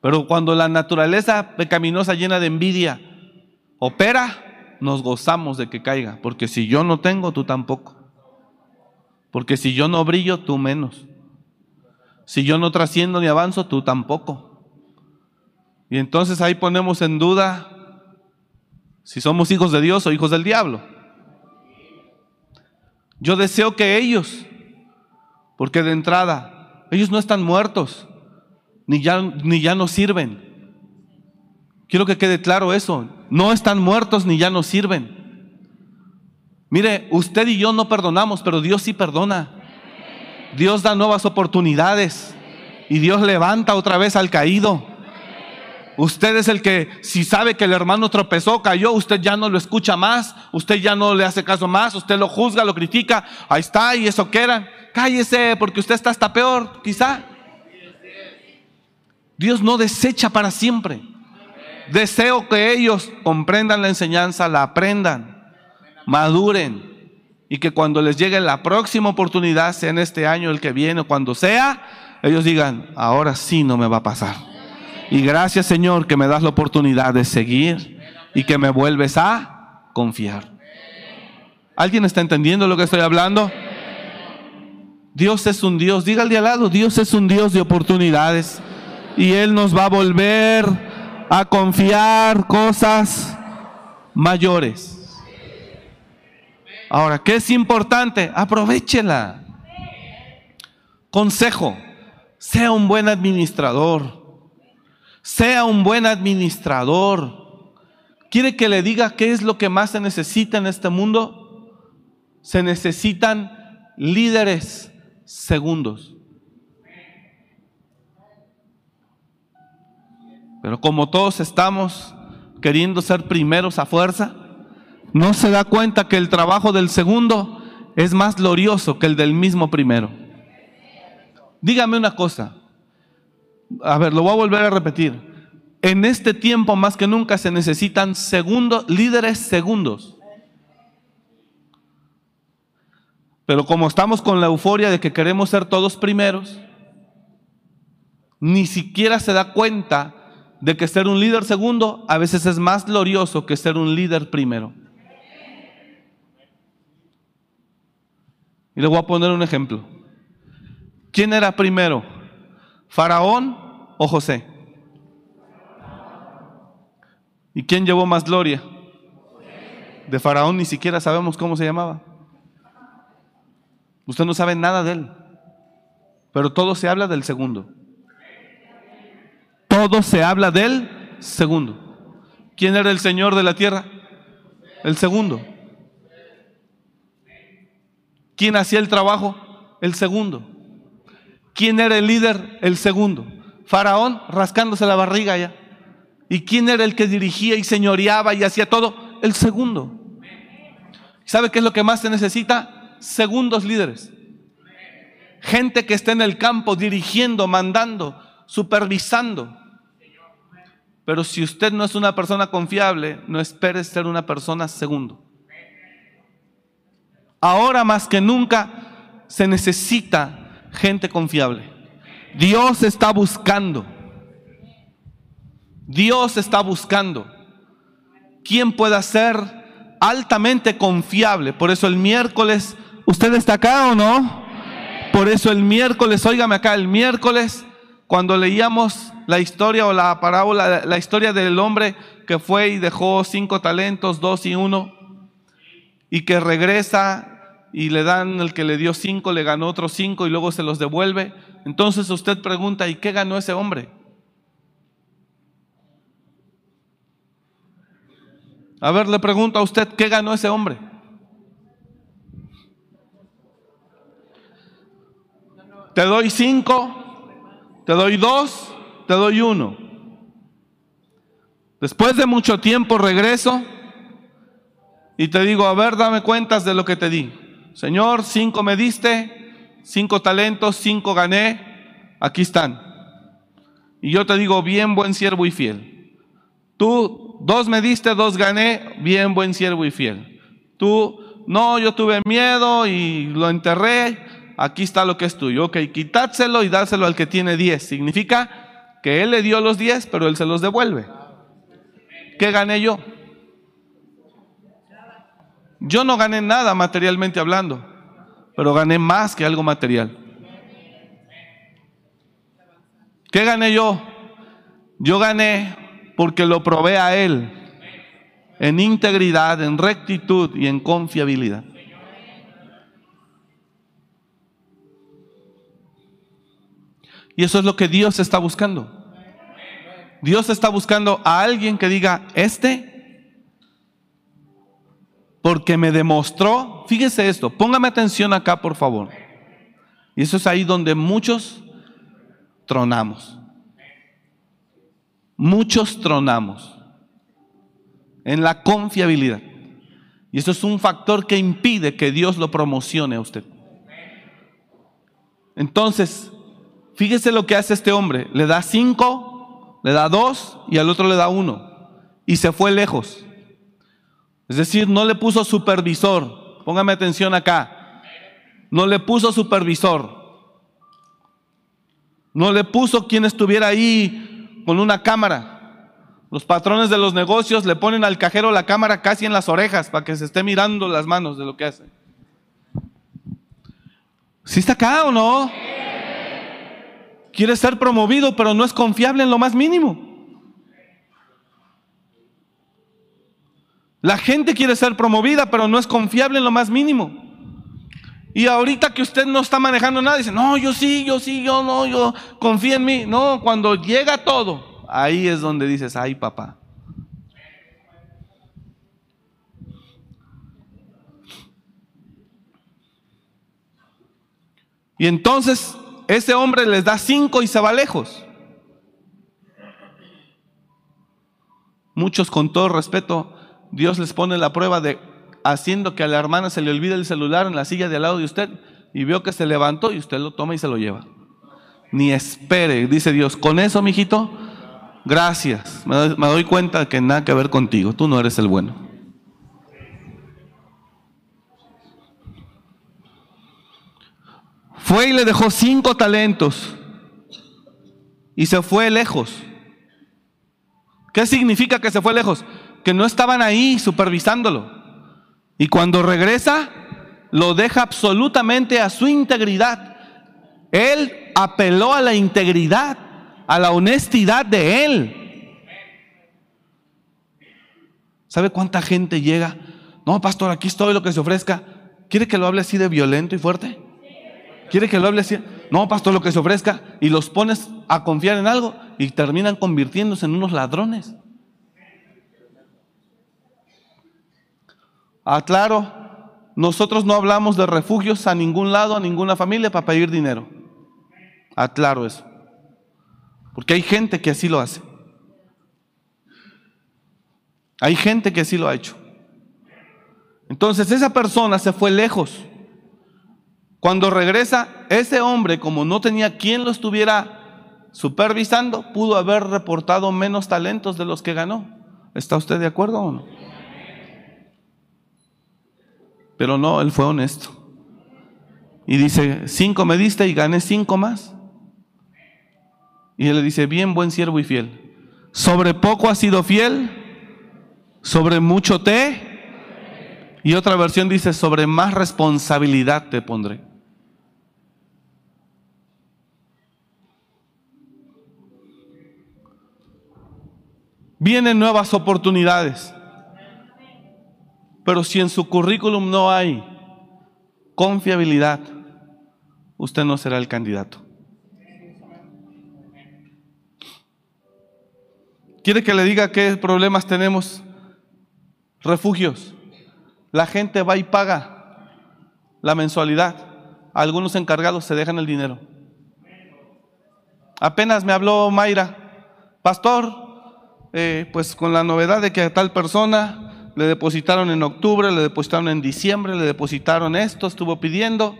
Pero cuando la naturaleza pecaminosa llena de envidia opera, nos gozamos de que caiga, porque si yo no tengo, tú tampoco. Porque si yo no brillo, tú menos. Si yo no trasciendo ni avanzo, tú tampoco. Y entonces ahí ponemos en duda si somos hijos de Dios o hijos del diablo. Yo deseo que ellos, porque de entrada, ellos no están muertos, ni ya no sirven. Quiero que quede claro eso, no están muertos ni ya no sirven. Mire, usted y yo no perdonamos, pero Dios sí perdona. Dios da nuevas oportunidades y Dios levanta otra vez al caído. Usted es el que, si sabe que el hermano tropezó, cayó, usted ya no lo escucha más, usted ya no le hace caso más, usted lo juzga, lo critica, ahí está, y eso que era. Cállese, porque usted está hasta peor, quizá. Dios no desecha para siempre. Deseo que ellos comprendan la enseñanza, la aprendan, maduren, y que cuando les llegue la próxima oportunidad, sea en este año, el que viene, o cuando sea, ellos digan, ahora sí no me va a pasar. Y gracias, Señor, que me das la oportunidad de seguir y que me vuelves a confiar. ¿Alguien está entendiendo lo que estoy hablando? Dios es un Dios, dígale al lado, Dios es un Dios de oportunidades, y Él nos va a volver a confiar cosas mayores. Ahora, ¿qué es importante? Aprovéchela. Consejo, sea un buen administrador. Sea un buen administrador. ¿Quiere que le diga qué es lo que más se necesita en este mundo? Se necesitan líderes segundos. Pero como todos estamos queriendo ser primeros a fuerza, no se da cuenta que el trabajo del segundo es más glorioso que el del mismo primero. Dígame una cosa, a ver, lo voy a volver a repetir. En este tiempo más que nunca se necesitan líderes segundos. Pero como estamos con la euforia de que queremos ser todos primeros, ni siquiera se da cuenta de que ser un líder segundo a veces es más glorioso que ser un líder primero. Y le voy a poner un ejemplo. ¿Quién era primero? ¿Faraón o José? ¿Y quién llevó más gloria? De Faraón ni siquiera sabemos cómo se llamaba. Usted no sabe nada de él, pero todo se habla del segundo. Todo se habla del segundo. ¿Quién era el Señor de la tierra? El segundo. ¿Quién hacía el trabajo? El segundo. ¿Quién era el líder? El segundo. Faraón rascándose la barriga ya. ¿Y quién era el que dirigía y señoreaba y hacía todo? El segundo. ¿Sabe qué es lo que más se necesita? Segundos líderes. Gente que esté en el campo dirigiendo, mandando, supervisando. Pero si usted no es una persona confiable, no espere ser una persona segundo. Ahora más que nunca se necesita gente confiable. Dios está buscando. Dios está buscando quien pueda ser altamente confiable. Por eso el miércoles, ¿usted está acá o no? Por eso el miércoles, óigame acá, el miércoles, cuando leíamos la historia o la parábola, la historia del hombre que fue y dejó 5 talentos, 2 y 1, y que regresa y le dan el que le dio 5, le ganó otros 5 y luego se los devuelve. Entonces usted pregunta, ¿y qué ganó ese hombre? A ver, le pregunto a usted, ¿qué ganó ese hombre? Te doy 5, te doy 2, te doy 1. Después de mucho tiempo regreso y te digo, a ver, dame cuentas de lo que te di. Señor, 5 me diste, 5 talentos, 5 gané, aquí están. Y yo te digo, bien, buen siervo y fiel. Tú, 2 me diste, 2 gané, bien, buen siervo y fiel. Tú, no, yo tuve miedo y lo enterré, aquí está lo que es tuyo. Ok, quitádselo y dárselo al que tiene 10. Significa que él le dio los 10, pero él se los devuelve. ¿Qué gané yo? Yo no gané nada materialmente hablando, pero gané más que algo material. ¿Qué gané yo? Yo gané porque lo probé a él en integridad, en rectitud y en confiabilidad. Y eso es lo que Dios está buscando. Dios está buscando a alguien que diga, porque me demostró, fíjese esto, póngame atención acá por favor, y eso es ahí donde muchos tronamos, en la confiabilidad, y eso es un factor que impide que Dios lo promocione a usted. Entonces, fíjese lo que hace este hombre, le da 5, le da 2 y al otro le da 1 y se fue lejos. Es decir, no le puso supervisor. Póngame atención acá. No le puso supervisor. No le puso quien estuviera ahí con una cámara. Los patrones de los negocios le ponen al cajero la cámara casi en las orejas para que se esté mirando las manos de lo que hace. ¿Sí está acá o no? Quiere ser promovido, pero no es confiable en lo más mínimo. La gente quiere ser promovida, pero no es confiable en lo más mínimo. Y ahorita que usted no está manejando nada, dice, no, yo sí, yo no, yo confía en mí. No, cuando llega todo, ahí es donde dices, ay papá. Y entonces, ese hombre les da 5 y se va lejos. Muchos, con todo respeto, Dios les pone la prueba de haciendo que a la hermana se le olvide el celular en la silla de al lado de usted y vio que se levantó y usted lo toma y se lo lleva. Ni espere, dice Dios, con eso, mijito, gracias. Me doy cuenta que nada que ver contigo, tú no eres el bueno. Fue y le dejó 5 talentos y se fue lejos. ¿Qué significa que se fue lejos? Que no estaban ahí supervisándolo, y cuando regresa lo deja absolutamente a su integridad. Él apeló a la integridad, a la honestidad de él. ¿Sabe cuánta gente llega? No, pastor, aquí estoy, lo que se ofrezca. ¿Quiere que lo hable así de violento y fuerte? ¿Quiere que lo hable así? No, pastor, lo que se ofrezca. Y los pones a confiar en algo y terminan convirtiéndose en unos ladrones. Aclaro, nosotros no hablamos de refugios a ningún lado, a ninguna familia para pedir dinero. Aclaro eso, porque hay gente que así lo hace. Hay gente que así lo ha hecho. Entonces esa persona se fue lejos. Cuando regresa, ese hombre, como no tenía quien lo estuviera supervisando, pudo haber reportado menos talentos de los que ganó. ¿Está usted de acuerdo o no? Pero no, él fue honesto. Y dice, 5 me diste y gané 5 más. Y él le dice, bien, buen siervo y fiel. Sobre poco has sido fiel, sobre mucho te. Y otra versión dice, sobre más responsabilidad te pondré. Vienen nuevas oportunidades. Pero si en su currículum no hay confiabilidad, usted no será el candidato. ¿Quiere que le diga qué problemas tenemos? Refugios. La gente va y paga la mensualidad. Algunos encargados se dejan el dinero. Apenas me habló Mayra: pastor, pues con la novedad de que a tal persona le depositaron en octubre, le depositaron en diciembre, le depositaron esto, estuvo pidiendo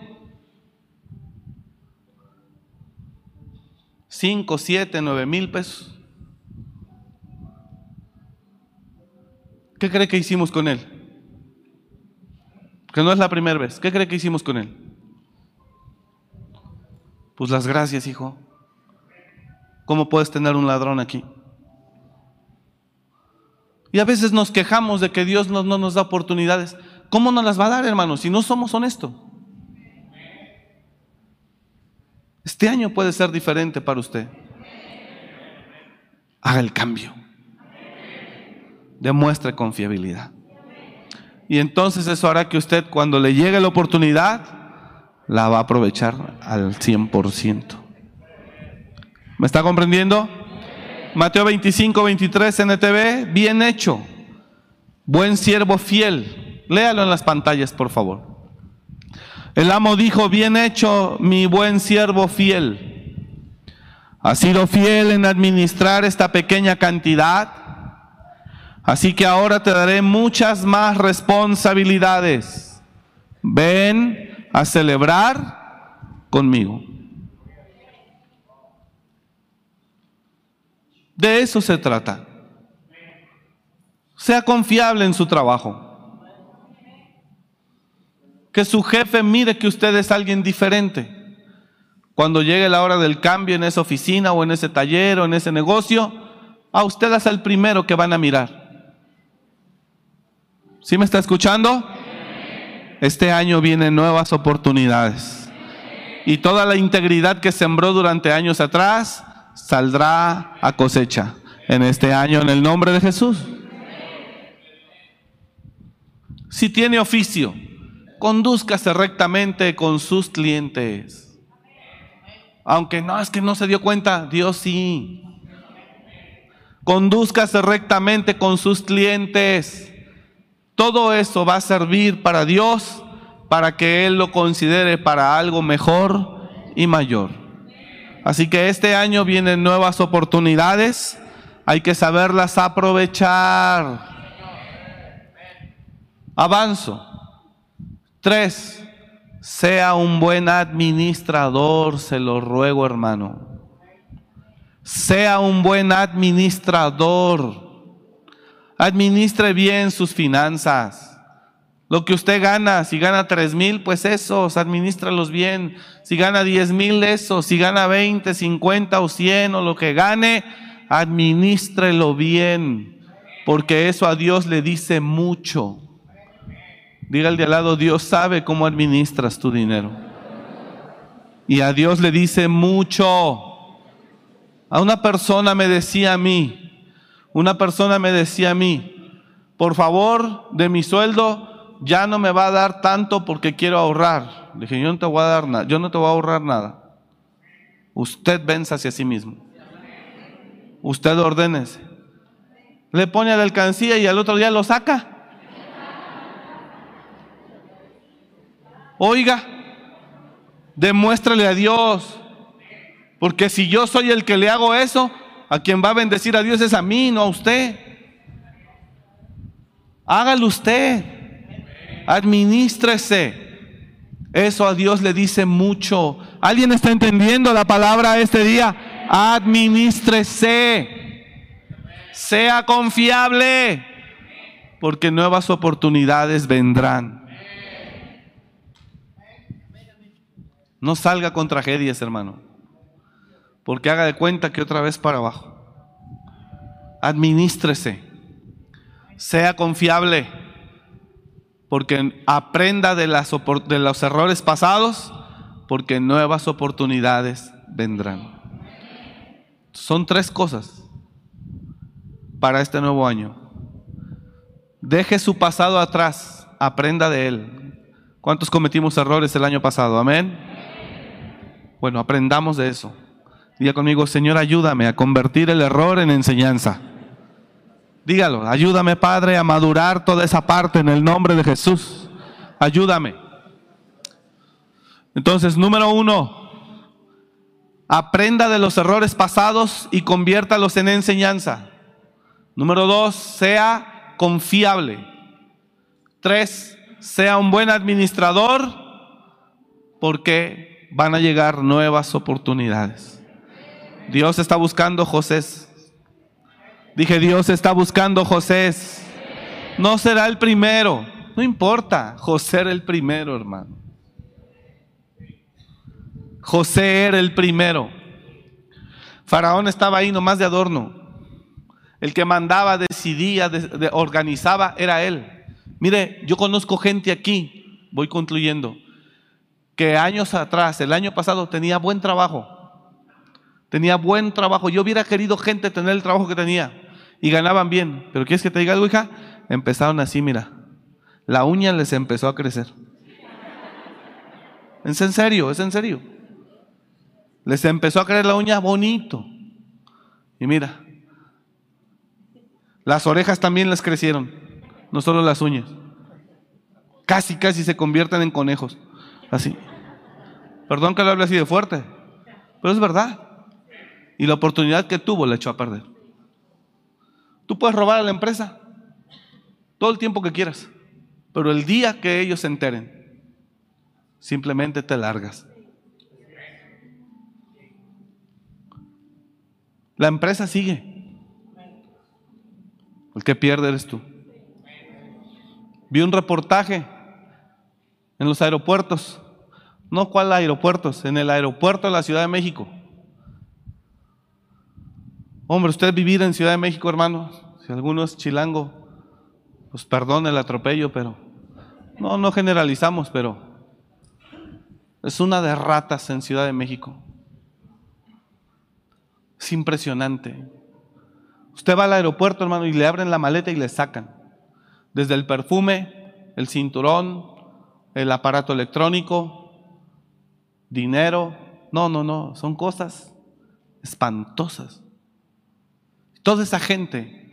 5, 7, 9,000 pesos. ¿Qué cree que hicimos con él? Que no es la primera vez. ¿Qué cree que hicimos con él? Pues las gracias, hijo. ¿Cómo puedes tener un ladrón aquí? Y a veces nos quejamos de que Dios no nos da oportunidades. ¿Cómo nos las va a dar, hermanos, si no somos honestos? Este año puede ser diferente para usted. Haga el cambio. Demuestre confiabilidad. Y entonces eso hará que usted, cuando le llegue la oportunidad, la va a aprovechar al 100%. ¿Me está comprendiendo? Mateo 25, 23, NTV, bien hecho, buen siervo fiel. Léalo en las pantallas, por favor. El amo dijo: bien hecho, mi buen siervo fiel. Has sido fiel en administrar esta pequeña cantidad, así que ahora te daré muchas más responsabilidades. Ven a celebrar conmigo. De eso se trata. Sea confiable en su trabajo. Que su jefe mire que usted es alguien diferente. Cuando llegue la hora del cambio en esa oficina o en ese taller o en ese negocio, a usted es el primero que van a mirar. ¿Sí me está escuchando? Este año vienen nuevas oportunidades. Y toda la integridad que sembró durante años atrás saldrá a cosecha en este año, en el nombre de Jesús. Si tiene oficio, condúzcase rectamente con sus clientes. Aunque no, es que no se dio cuenta, Dios sí. Condúzcase rectamente con sus clientes. Todo eso va a servir para Dios, para que Él lo considere para algo mejor y mayor. Así que este año vienen nuevas oportunidades, hay que saberlas aprovechar. Avanzo. 3. Sea un buen administrador, se lo ruego, hermano. Sea un buen administrador. Administre bien sus finanzas. Lo que usted gana, si gana 3,000, pues esos, administralos bien. Si gana 10,000, esos. Si gana 20, 50 o 100 o lo que gane, administrelo bien. Porque eso a Dios le dice mucho. Diga al de al lado: Dios sabe cómo administras tu dinero. Y a Dios le dice mucho. A una persona me decía a mí, por favor, de mi sueldo, ya no me va a dar tanto porque quiero ahorrar. Le dije: yo no te voy a dar nada, yo no te voy a ahorrar nada. Usted vénzase a sí mismo. Usted ordénese. Le pone a la alcancía y al otro día lo saca. Oiga, demuéstrale a Dios. Porque si yo soy el que le hago eso, a quien va a bendecir a Dios es a mí, no a usted. Hágalo usted. Administrese. Eso a Dios le dice mucho. ¿Alguien está entendiendo la palabra este día? Administrese. Sea confiable, porque nuevas oportunidades vendrán. No salga con tragedias, hermano, porque haga de cuenta que otra vez para abajo. Administrese. Sea confiable, porque aprenda de los errores pasados, porque nuevas oportunidades vendrán. Son 3 cosas para este nuevo año. Deje su pasado atrás, aprenda de él, ¿Cuántos cometimos errores el año pasado? ¿Amén? Bueno, aprendamos de eso. Diga conmigo: Señor, ayúdame a convertir el error en enseñanza. Dígalo: ayúdame, Padre, a madurar toda esa parte en el nombre de Jesús. Ayúdame. Entonces, número uno, aprenda de los errores pasados y conviértalos en enseñanza. Número dos, sea confiable. Tres, sea un buen administrador, porque van a llegar nuevas oportunidades. Dios está buscando Josés. Dije, Dios está buscando Josés. No será el primero, no importa. José era el primero, hermano. José era el primero. Faraón estaba ahí nomás de adorno. El que mandaba, decidía, organizaba, era él. Mire, yo conozco gente aquí, voy concluyendo, que años atrás, el año pasado, tenía buen trabajo. Tenía buen trabajo. Yo hubiera querido gente tener el trabajo que tenía, y ganaban bien. Pero ¿quieres que te diga algo, hija? Empezaron así, mira. La uña les empezó a crecer. Es en serio, es en serio. Les empezó a creer la uña bonito. Y mira, las orejas también les crecieron, no solo las uñas. Casi, casi se convierten en conejos. Así. Perdón que lo hable así de fuerte, pero es verdad. Y la oportunidad que tuvo la echó a perder. Tú puedes robar a la empresa todo el tiempo que quieras, pero el día que ellos se enteren, simplemente te largas. La empresa sigue. El que pierde eres tú. Vi un reportaje en los aeropuertos. No, ¿cuál aeropuertos? En el aeropuerto de la Ciudad de México. Hombre, usted vivir en Ciudad de México, hermano, si alguno es chilango, pues perdón el atropello, pero no generalizamos, pero es una de ratas en Ciudad de México. Es impresionante. Usted va al aeropuerto, hermano, y le abren la maleta y le sacan. Desde el perfume, el cinturón, el aparato electrónico, dinero. No. Son cosas espantosas. Toda esa gente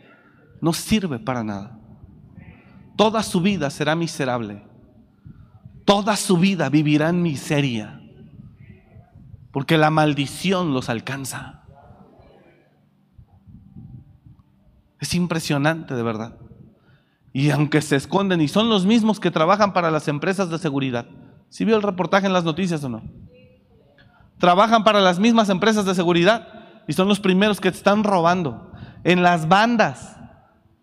no sirve para nada. Toda su vida será miserable. Toda su vida vivirán miseria, porque la maldición los alcanza. Es impresionante, de verdad. Y aunque se esconden, y son los mismos que trabajan para las empresas de seguridad. ¿Sí vio el reportaje en las noticias o no? Trabajan para las mismas empresas de seguridad y son los primeros que están robando. En las bandas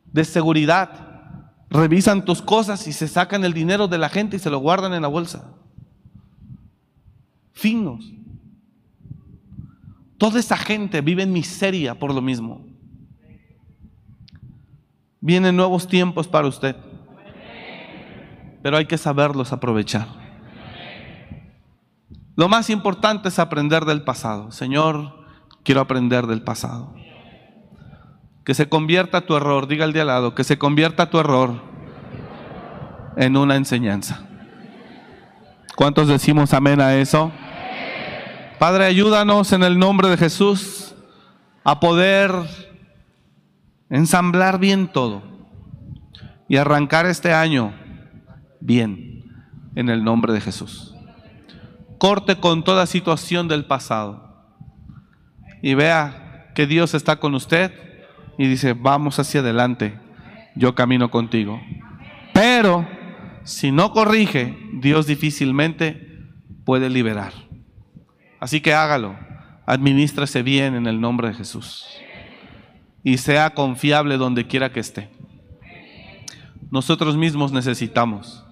de seguridad revisan tus cosas y se sacan el dinero de la gente y se lo guardan en la bolsa. Finos. Toda esa gente vive en miseria por lo mismo. Vienen nuevos tiempos para usted, pero hay que saberlos aprovechar. Lo más importante es aprender del pasado. Señor, quiero aprender del pasado. Que se convierta tu error, diga el de al lado, que se convierta tu error en una enseñanza. ¿Cuántos decimos amén a eso? Padre, ayúdanos en el nombre de Jesús a poder ensamblar bien todo y arrancar este año bien, en el nombre de Jesús. Corte con toda situación del pasado y vea que Dios está con usted. Y dice, vamos hacia adelante, yo camino contigo. Pero si no corrige, Dios difícilmente puede liberar. Así que hágalo, administrase bien en el nombre de Jesús. Y sea confiable donde quiera que esté. Nosotros mismos necesitamos.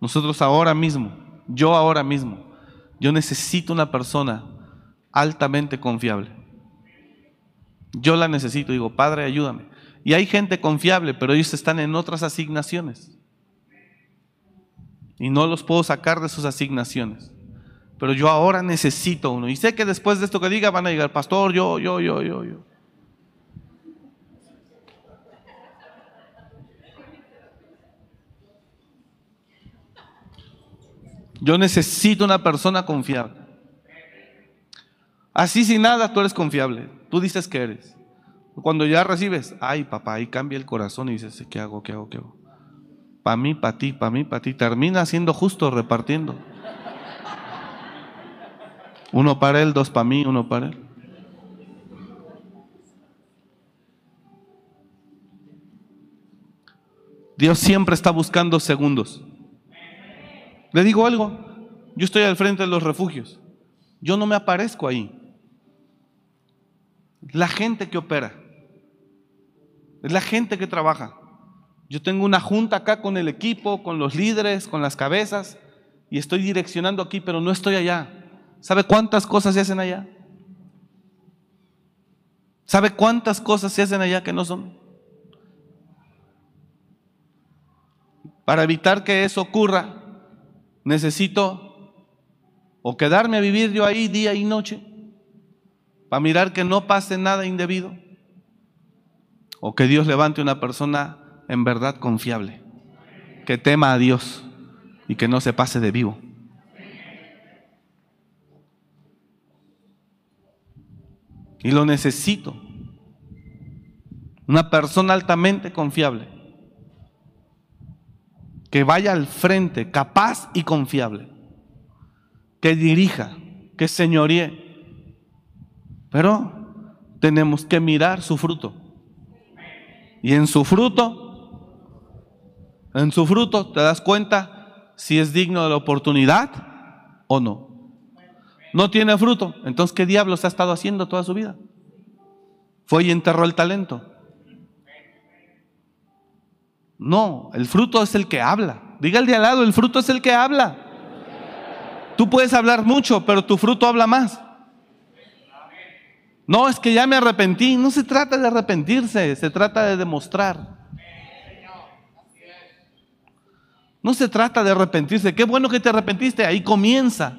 Nosotros ahora mismo, yo ahora mismo, yo necesito una persona altamente confiable. Yo la necesito, digo, Padre, ayúdame. Y hay gente confiable, pero ellos están en otras asignaciones. Y no los puedo sacar de sus asignaciones. Pero yo ahora necesito uno. Y sé que después de esto que diga van a llegar, pastor, yo. Yo necesito una persona confiable. Así sin nada tú eres confiable. Tú dices que eres. Cuando ya recibes, ay papá, ahí cambia el corazón y dices, ¿qué hago? ¿Qué hago? ¿Qué hago? Para mí, para ti, para mí, para ti. Termina siendo justo, repartiendo. Uno para él, dos para mí, uno para él. Dios siempre está buscando segundos. Le digo algo, yo estoy al frente de los refugios. Yo no me aparezco ahí. La gente que opera. Es la gente que trabaja. Yo tengo una junta acá con el equipo, con los líderes, con las cabezas, y estoy direccionando aquí, pero no estoy allá. ¿Sabe cuántas cosas se hacen allá? ¿Sabe cuántas cosas se hacen allá que no son? Para evitar que eso ocurra, necesito o quedarme a vivir yo ahí día y noche para mirar que no pase nada indebido, o que Dios levante una persona en verdad confiable, que tema a Dios y que no se pase de vivo. Y lo necesito, una persona altamente confiable, que vaya al frente, capaz y confiable, que dirija, que señoríe. Pero tenemos que mirar su fruto. Y en su fruto te das cuenta si es digno de la oportunidad o no. No tiene fruto, entonces ¿qué diablos ha estado haciendo toda su vida? Fue y enterró el talento. No, el fruto es el que habla. Diga al de al lado, el fruto es el que habla. Tú puedes hablar mucho, pero tu fruto habla más. No, es que ya me arrepentí. No se trata de arrepentirse, se trata de demostrar. No se trata de arrepentirse. Qué bueno que te arrepentiste, ahí comienza.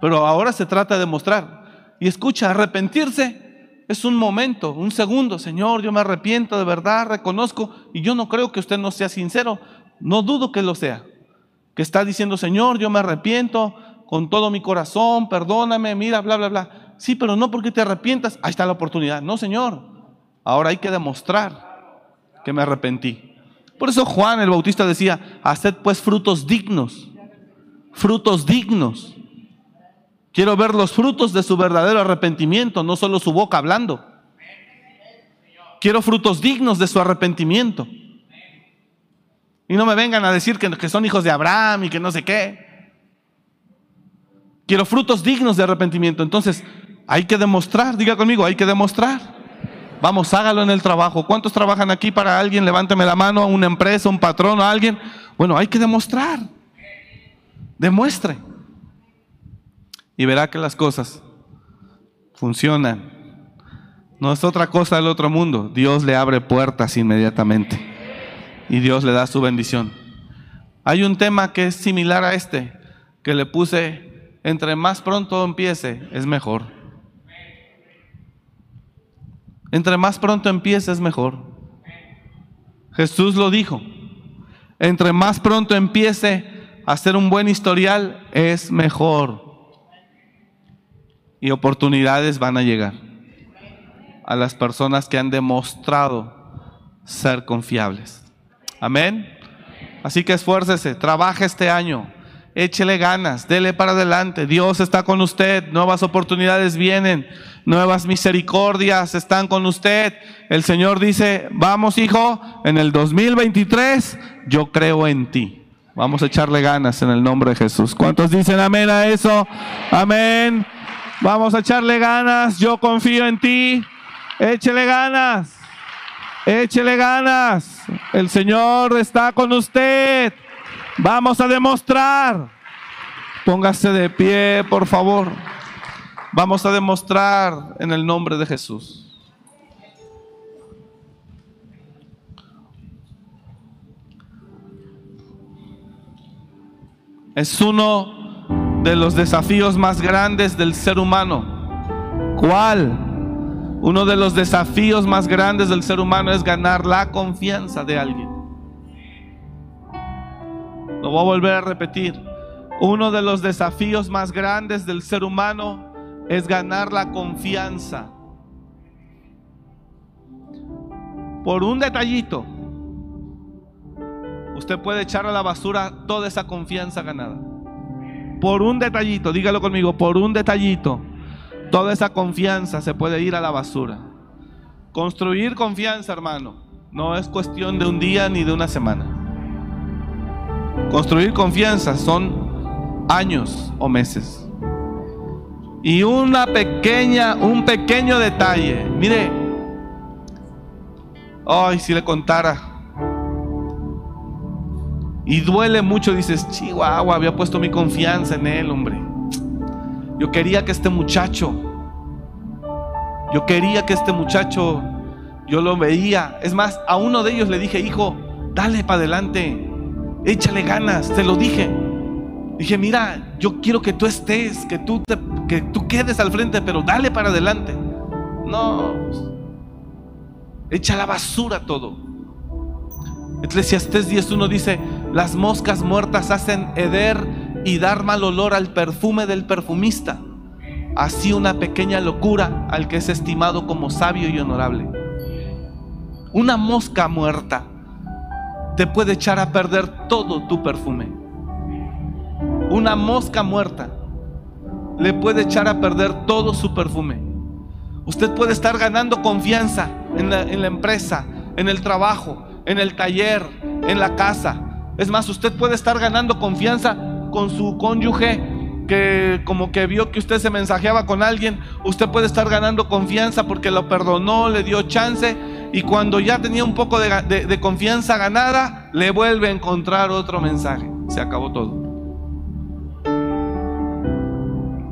Pero ahora se trata de demostrar. Y escucha, arrepentirse es un momento, un segundo. Señor, yo me arrepiento de verdad, reconozco, y yo no creo que usted no sea sincero, no dudo que lo sea, que está diciendo, Señor, yo me arrepiento con todo mi corazón, perdóname, mira, bla, bla, bla. Sí, pero no porque te arrepientas, ahí está la oportunidad. No, Señor, ahora hay que demostrar que me arrepentí. Por eso Juan el Bautista decía, haced pues frutos dignos, frutos dignos. Quiero ver los frutos de su verdadero arrepentimiento, no solo su boca hablando. Quiero frutos dignos de su arrepentimiento. Y no me vengan a decir que son hijos de Abraham y que no sé qué. Quiero frutos dignos de arrepentimiento. Entonces, hay que demostrar, diga conmigo, hay que demostrar. Vamos, hágalo en el trabajo. ¿Cuántos trabajan aquí para alguien? Levántame la mano, a una empresa, un patrón, a alguien. Bueno, hay que demostrar. Demuestre. Y verá que las cosas funcionan. No es otra cosa del otro mundo. Dios le abre puertas inmediatamente. Y Dios le da su bendición. Hay un tema que es similar a este, que le puse, entre más pronto empiece, es mejor. Entre más pronto empiece, es mejor. Jesús lo dijo. Entre más pronto empiece a hacer un buen historial, es mejor. Y oportunidades van a llegar a las personas que han demostrado ser confiables. Amén. Así que esfuércese, trabaje este año, échele ganas, dele para adelante. Dios está con usted, nuevas oportunidades vienen, nuevas misericordias están con usted. El Señor dice, vamos hijo, en el 2023 yo creo en ti. Vamos a echarle ganas en el nombre de Jesús. ¿Cuántos dicen amén a eso? Amén. Vamos a echarle ganas, yo confío en ti. Échele ganas, échele ganas. El Señor está con usted. Vamos a demostrar. Póngase de pie, por favor. Vamos a demostrar en el nombre de Jesús. Es uno de los desafíos más grandes del ser humano. ¿Cuál? Uno de los desafíos más grandes del ser humano es ganar la confianza de alguien. Lo voy a volver a repetir. Uno de los desafíos más grandes del ser humano es ganar la confianza. Por un detallito, usted puede echar a la basura toda esa confianza ganada. Por un detallito, dígalo conmigo, por un detallito, toda esa confianza se puede ir a la basura. Construir confianza, hermano, no es cuestión de un día ni de una semana. Construir confianza son años o meses. Y un pequeño detalle, mire, ay, si le contara. Y duele mucho, dices, chihuahua, había puesto mi confianza en él, hombre. Yo quería que este muchacho, yo lo veía. Es más, a uno de ellos le dije, hijo, dale para adelante, échale ganas, te lo dije. Dije, mira, yo quiero que tú estés, que tú quedes al frente, pero dale para adelante. No, echa a la basura todo. Eclesiastes 10:1 dice, las moscas muertas hacen heder y dar mal olor al perfume del perfumista. Así una pequeña locura al que es estimado como sabio y honorable. Una mosca muerta te puede echar a perder todo tu perfume. Una mosca muerta le puede echar a perder todo su perfume. Usted puede estar ganando confianza en la empresa, en el trabajo, en el taller, en la casa. Es más, usted puede estar ganando confianza con su cónyuge, que como que vio que usted se mensajeaba con alguien. Usted puede estar ganando confianza porque lo perdonó, le dio chance, y cuando ya tenía un poco de confianza ganada, le vuelve a encontrar otro mensaje. Se acabó todo.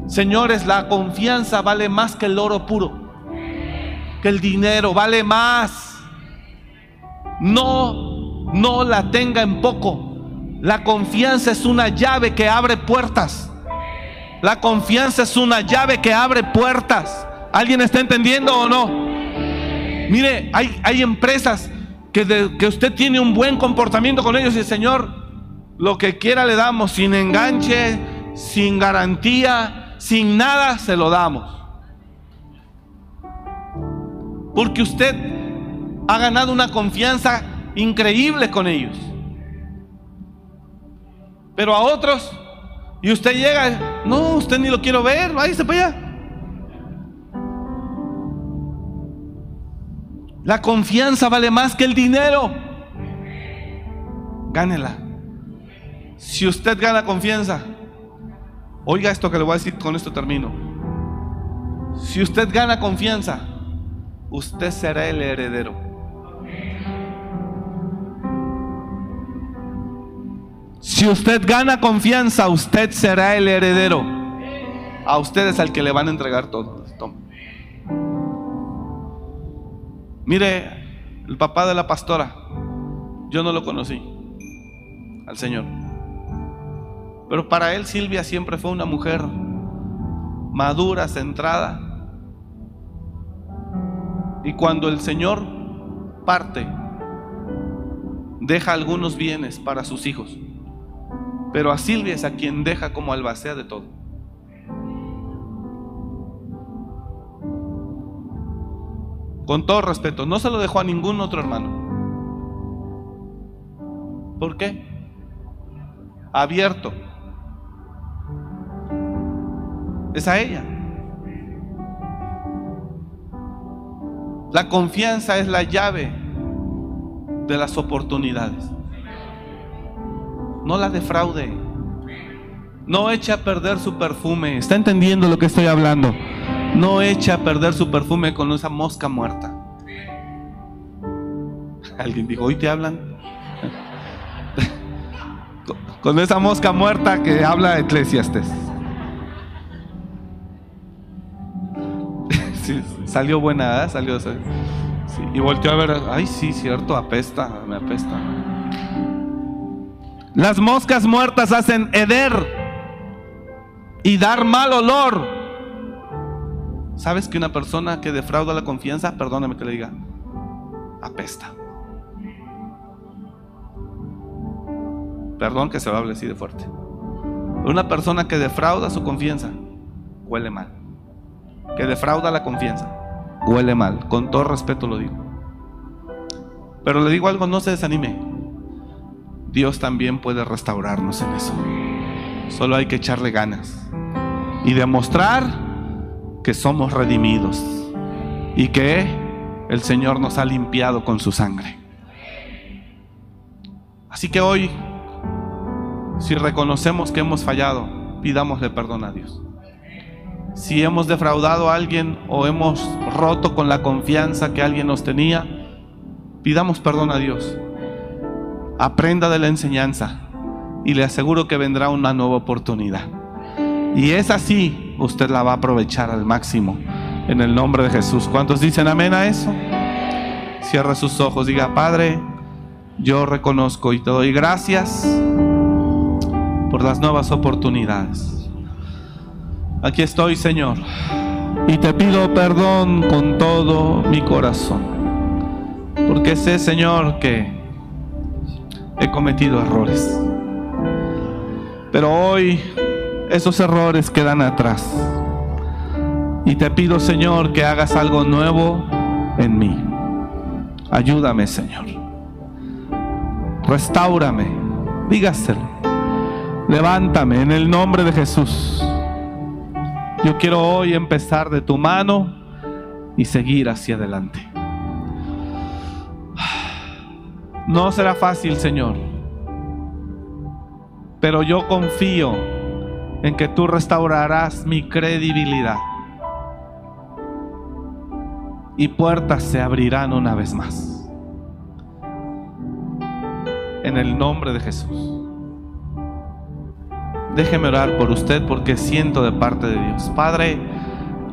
Señores, la confianza vale más que el oro puro, que el dinero, vale más. No la tenga en poco. La confianza es una llave que abre puertas. La confianza es una llave que abre puertas. ¿Alguien está entendiendo o no? Mire, hay empresas que usted tiene un buen comportamiento con ellos y, Señor, lo que quiera le damos, sin enganche, sin garantía, sin nada, se lo damos. Porque usted ha ganado una confianza increíble con ellos. Pero a otros, y usted llega, no, usted ni lo quiero ver, váyase para allá. La confianza vale más que el dinero. Gánela. Si usted gana confianza, oiga esto que le voy a decir, con esto termino. Si usted gana confianza, usted será el heredero. Si usted gana confianza, usted será el heredero. A ustedes al que le van a entregar todo. Toma. Mire, el papá de la pastora, yo no lo conocí al Señor, pero para él Silvia siempre fue una mujer madura, centrada. Y cuando el Señor parte, deja algunos bienes para sus hijos. Pero a Silvia es a quien deja como albacea de todo. Con todo respeto, no se lo dejó a ningún otro hermano. ¿Por qué? Abierto. Es a ella. La confianza es la llave de las oportunidades. No la defraude. No eche a perder su perfume. ¿Está entendiendo lo que estoy hablando? No eche a perder su perfume con esa mosca muerta. Alguien dijo, hoy te hablan. Con esa mosca muerta que habla Eclesiastes. Sí, salió buena, ¿eh? Salió. Sí, y volteó a ver, ay sí, cierto, apesta, me apesta. Las moscas muertas hacen heder y dar mal olor. ¿Sabes que una persona que defrauda la confianza, perdóname que le diga, apesta? Perdón que se lo hable así de fuerte. Una persona que defrauda su confianza huele mal. Que defrauda la confianza huele mal. Con todo respeto lo digo. Pero le digo algo, no se desanime. Dios también puede restaurarnos en eso. Solo hay que echarle ganas y demostrar que somos redimidos y que el Señor nos ha limpiado con su sangre. Así que hoy, si reconocemos que hemos fallado, pidámosle perdón a Dios. Si hemos defraudado a alguien o hemos roto con la confianza que alguien nos tenía, pidamos perdón a Dios. Aprenda de la enseñanza y le aseguro que vendrá una nueva oportunidad. Y es así, usted la va a aprovechar al máximo en el nombre de Jesús. ¿Cuántos dicen amén a eso? Cierra sus ojos, diga: Padre, yo reconozco y te doy gracias por las nuevas oportunidades. Aquí estoy, Señor, y te pido perdón con todo mi corazón, porque sé, Señor, que he cometido errores. Pero hoy esos errores quedan atrás y te pido, Señor, que hagas algo nuevo en mí. Ayúdame, Señor. Restáurame, dígaselo. Levántame en el nombre de Jesús. Yo quiero hoy empezar de tu mano y seguir hacia adelante. No será fácil, Señor, pero yo confío en que tú restaurarás mi credibilidad y puertas se abrirán una vez más. En el nombre de Jesús. Déjeme orar por usted, porque siento de parte de Dios. Padre,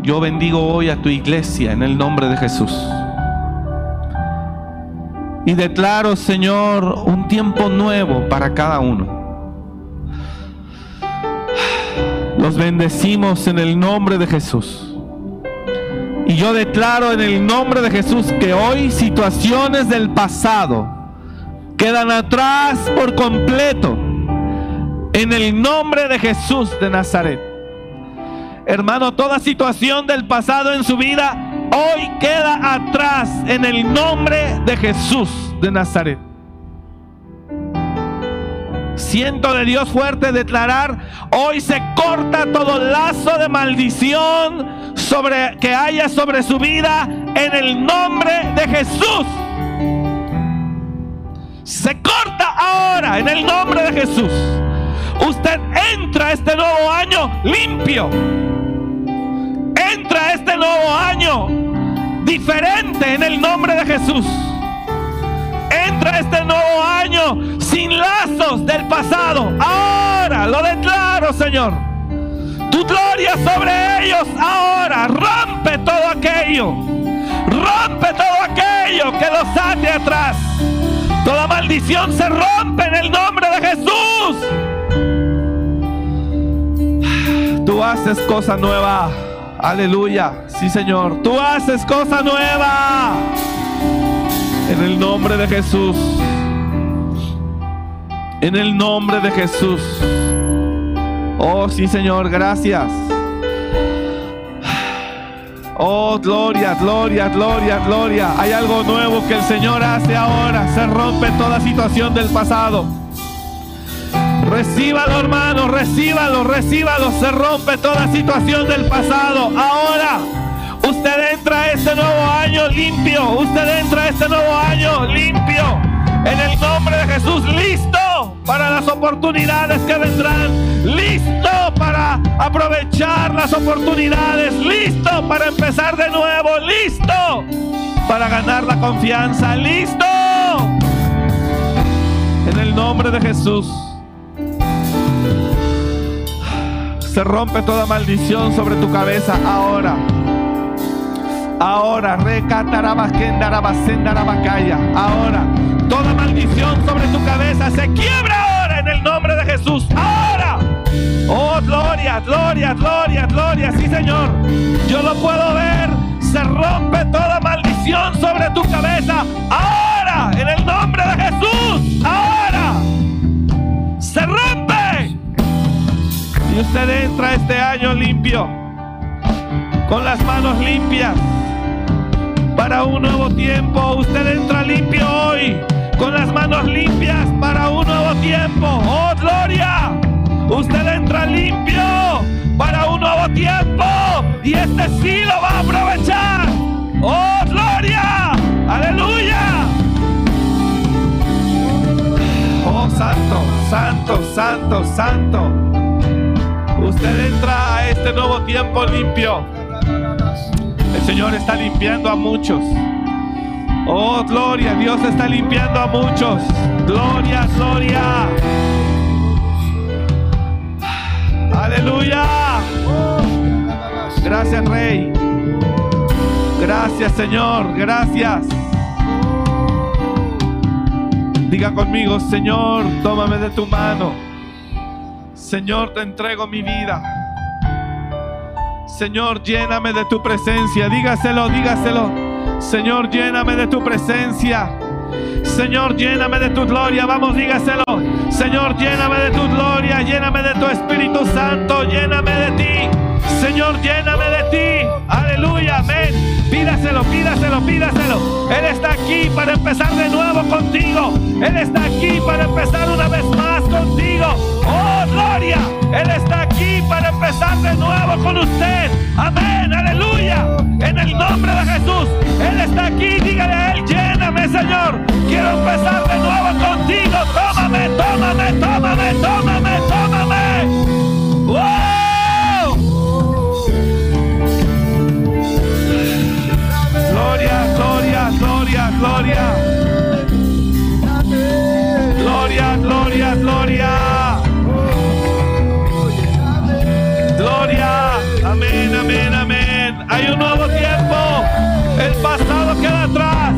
yo bendigo hoy a tu iglesia en el nombre de Jesús. Y declaro, Señor, un tiempo nuevo para cada uno. Los bendecimos en el nombre de Jesús. Y yo declaro en el nombre de Jesús que hoy situaciones del pasado quedan atrás por completo. En el nombre de Jesús de Nazaret. Hermano, toda situación del pasado en su vida hoy queda atrás en el nombre de Jesús de Nazaret. Siento de Dios fuerte declarar: hoy se corta todo lazo de maldición que haya sobre su vida en el nombre de Jesús. Se corta ahora en el nombre de Jesús. Usted entra a este nuevo año limpio. Entra a este nuevo año diferente en el nombre de Jesús. Entra este nuevo año sin lazos del pasado. Ahora lo declaro, Señor. Tu gloria sobre ellos ahora. Rompe todo aquello. Rompe todo aquello que los ate atrás. Toda maldición se rompe en el nombre de Jesús. Tú haces cosa nueva. Aleluya. Sí, Señor. Tú haces cosa nueva. En el nombre de Jesús. En el nombre de Jesús. Oh, sí, Señor, gracias. Oh, gloria, gloria, gloria, gloria. Hay algo nuevo que el Señor hace ahora. Se rompe toda situación del pasado. Recíbalo, hermano, recíbalo, recíbalo. Se rompe toda situación del pasado. Ahora. Usted entra a este nuevo año limpio. Usted entra a este nuevo año limpio. En el nombre de Jesús, listo para las oportunidades que vendrán. Listo para aprovechar las oportunidades. Listo para empezar de nuevo. Listo para ganar la confianza. Listo. En el nombre de Jesús. Se rompe toda maldición sobre tu cabeza ahora. Ahora, ahora, toda maldición sobre tu cabeza se quiebra ahora en el nombre de Jesús. Ahora, oh, gloria, gloria, gloria, gloria. Sí, Señor, yo lo puedo ver. Se rompe toda maldición sobre tu cabeza ahora en el nombre de Jesús. Ahora, se rompe Y usted entra este año limpio, con las manos limpias, para un nuevo tiempo. Usted entra limpio hoy, con las manos limpias, para un nuevo tiempo. ¡Oh, gloria! Usted entra limpio para un nuevo tiempo, y este sí lo va a aprovechar. ¡Oh, gloria! ¡Aleluya! ¡Oh, santo, santo, santo, santo! Usted entra a este nuevo tiempo limpio. El Señor está limpiando a muchos. ¡Oh, gloria! Dios está limpiando a muchos. ¡Gloria, gloria! ¡Aleluya! Gracias, Rey. Gracias, Señor. Gracias. Diga conmigo: Señor, tómame de tu mano. Señor, te entrego mi vida. Señor, lléname de tu presencia. Dígaselo, dígaselo. Señor, lléname de tu presencia. Señor, lléname de tu gloria. Vamos, dígaselo. Señor, lléname de tu gloria. Lléname de tu Espíritu Santo. Lléname de ti. Señor, lléname de ti. Aleluya, amén. Pídaselo, pídaselo, pídaselo. Él está aquí para empezar de nuevo contigo. Él está aquí para empezar una vez más contigo. ¡Oh, gloria! Él está aquí para empezar de nuevo con usted. Amén, aleluya. En el nombre de Jesús. Él está aquí. Dígale a Él: lléname, Señor. Quiero empezar de nuevo contigo. Tómame, tómame, tómame, tómame, tómame. ¡Oh! Gloria, gloria, gloria, gloria. Gloria, gloria, gloria. Gloria. Amén, amén, amén. Hay un nuevo tiempo. El pasado queda atrás.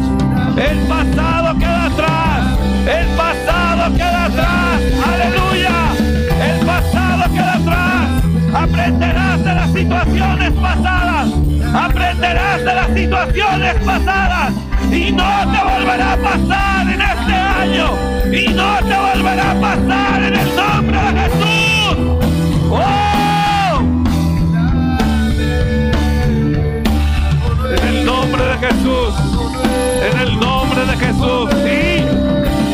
El pasado queda atrás. El pasado queda atrás. Aleluya. El pasado queda atrás. Aprenderás de las situaciones pasadas. Aprenderás de las situaciones pasadas y no te volverá a pasar en este año, y no te volverá a pasar en el nombre de Jesús. ¡Oh! En el nombre de Jesús, en el nombre de Jesús. Sí,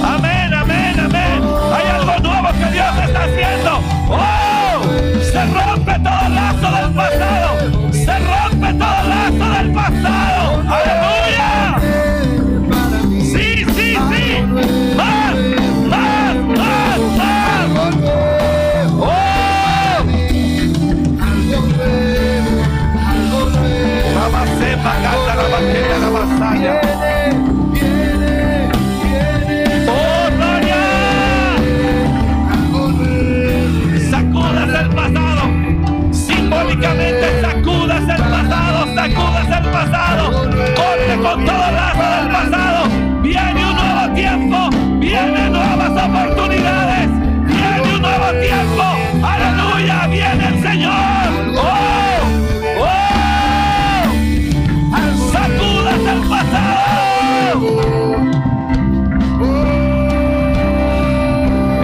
amén, amén, amén. Hay algo nuevo que Dios está haciendo. ¡Oh! Se rompe todo lazo del pasado. Se rompe todo lazo del pasado. ¡Aleluya! ¡Sí, sí, sí! ¡Más, más, más, más! ¡Oh! Rabasepa, canta la batería, la vasalla. ¡Oh, gloria! Sacudas el pasado. Simbólicamente sacudas el pasado, corte con todo lazo del pasado. Viene un nuevo tiempo, vienen nuevas oportunidades, viene un nuevo tiempo. Aleluya, viene el Señor. ¡Oh! ¡Oh! Sacudas el pasado.